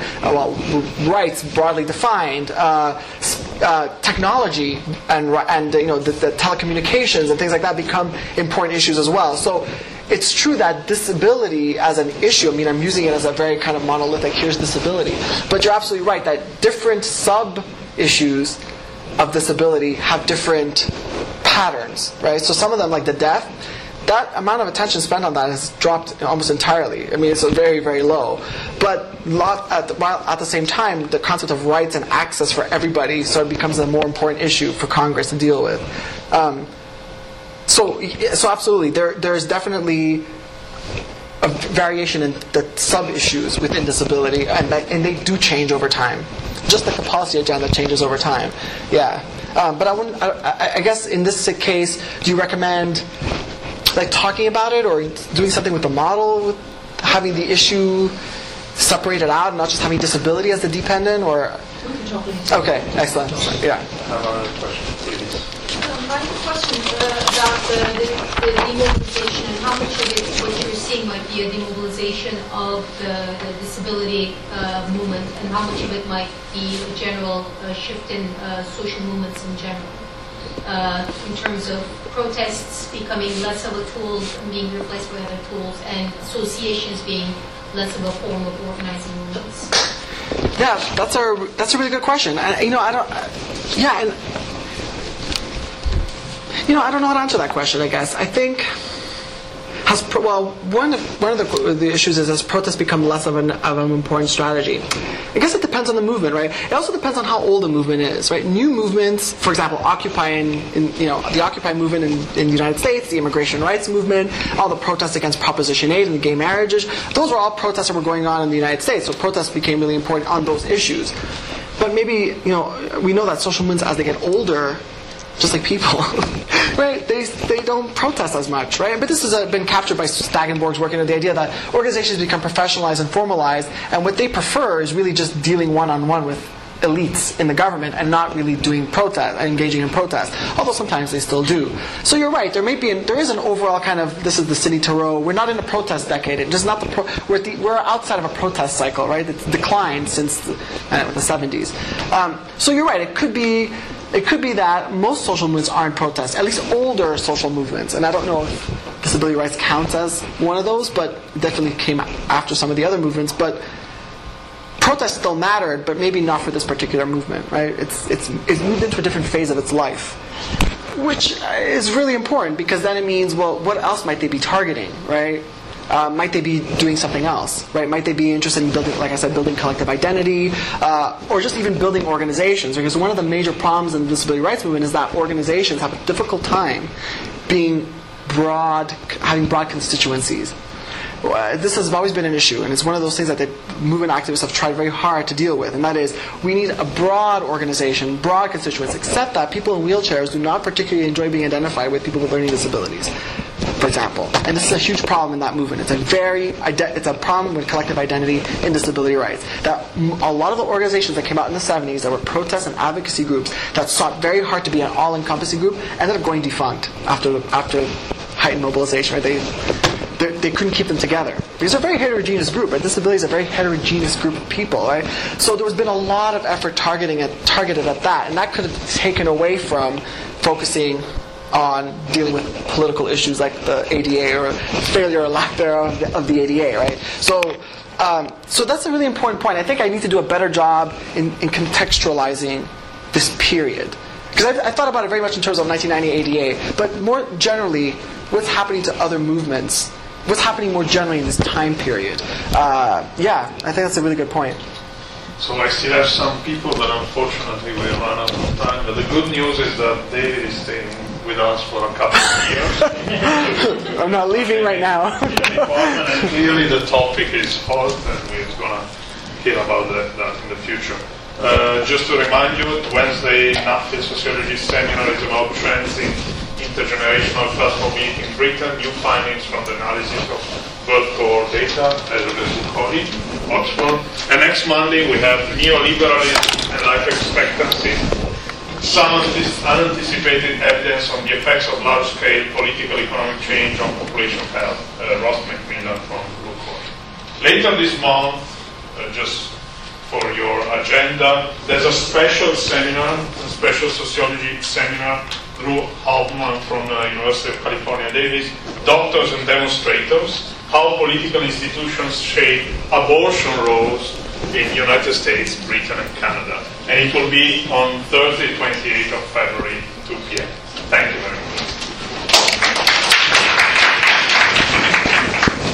rights broadly defined, technology, and the telecommunications and things like that become important issues as well. So it's true that disability as an issue, I mean, I'm using it as a very kind of monolithic, here's disability, but you're absolutely right that different sub-issues of disability have different patterns, right? So some of them, like the deaf, that amount of attention spent on that has dropped almost entirely. I mean, it's very, very low. But at the same time, the concept of rights and access for everybody sort of becomes a more important issue for Congress to deal with. So absolutely, there's definitely a variation in the sub-issues within disability, and they do change over time, just like the policy agenda changes over time. Yeah. But I guess in this case, do you recommend like talking about it or doing something with the model, with having the issue separated out and not just having disability as the dependent? Or okay, excellent. Yeah. I have another question, please. I have a question about the demobilization and how much of it, what you're seeing, might be a demobilization of the disability movement, and how much of it might be a general shift in social movements in general. In terms of protests becoming less of a tool and being replaced by other tools, and associations being less of a form of organizing movements? Yeah, that's a really good question. I don't know how to answer that question. I guess I think one of the issues is, has protests become less of an important strategy? I guess it depends on the movement, right? It also depends on how old the movement is, right? New movements, for example, Occupy, the Occupy movement in the United States, the immigration rights movement, all the protests against Proposition 8 and the gay marriages, those were all protests that were going on in the United States, so protests became really important on those issues. But maybe, we know that social movements, as they get older, just like people, right? They don't protest as much, right? But this has been captured by Stagenborg's work, the idea that organizations become professionalized and formalized, and what they prefer is really just dealing one-on-one with elites in the government and not really doing protest, engaging in protest. Although sometimes they still do. So you're right. There may be, there is an overall kind of, this is the city to Roe. We're not in a protest decade. It's just not the we're outside of a protest cycle, right? It's declined since the 70s. So you're right. It could be that most social movements aren't protests, at least older social movements. And I don't know if disability rights counts as one of those, but definitely came after some of the other movements. But protests still mattered, but maybe not for this particular movement, right? It's moved into a different phase of its life, which is really important because then it means, well, what else might they be targeting, right? Might they be doing something else, right? Might they be interested in building, like I said, building collective identity, or just even building organizations? Because one of the major problems in the disability rights movement is that organizations have a difficult time being broad, having broad constituencies. This has always been an issue, and it's one of those things that the movement activists have tried very hard to deal with, and that is we need a broad organization, broad constituents, except that people in wheelchairs do not particularly enjoy being identified with people with learning disabilities. for example. And this is a huge problem in that movement. It's a problem with collective identity and disability rights. That a lot of the organizations that came out in the 70s that were protests and advocacy groups that sought very hard to be an all-encompassing group ended up going defunct after heightened mobilization. Right? They couldn't keep them together. These are a very heterogeneous group, right? Disability is a very heterogeneous group of people, right? So there's been a lot of effort targeted at that, and that could have taken away from focusing on dealing with political issues like the ADA or failure or lack thereof of the ADA, right? So that's a really important point. I think I need to do a better job in contextualizing this period. Because I thought about it very much in terms of 1990 ADA, but more generally, what's happening to other movements? What's happening more generally in this time period? I think that's a really good point. So I still have some people that unfortunately we run out of time, but the good news is that David is staying with us for a couple of years. I'm not leaving right now. And clearly the topic is hot, and we're going to hear about that in the future. Just to remind you, Wednesday, Nuffield Sociology Seminar is about trends in intergenerational transformation in Britain, new findings from the analysis of birth cohort data, as well as College, Oxford. And next Monday we have neoliberalism and life expectancy, some unanticipated evidence on the effects of large-scale political economic change on population health, Ross McMillan from Group 4. Later this month, just for your agenda, there's a special sociology seminar, Drew Hauptmann from the University of California, Davis, Doctors and Demonstrators, How Political Institutions Shape Abortion Laws in the United States, Britain, and Canada. And it will be on Thursday, 28th of February, 2 p.m.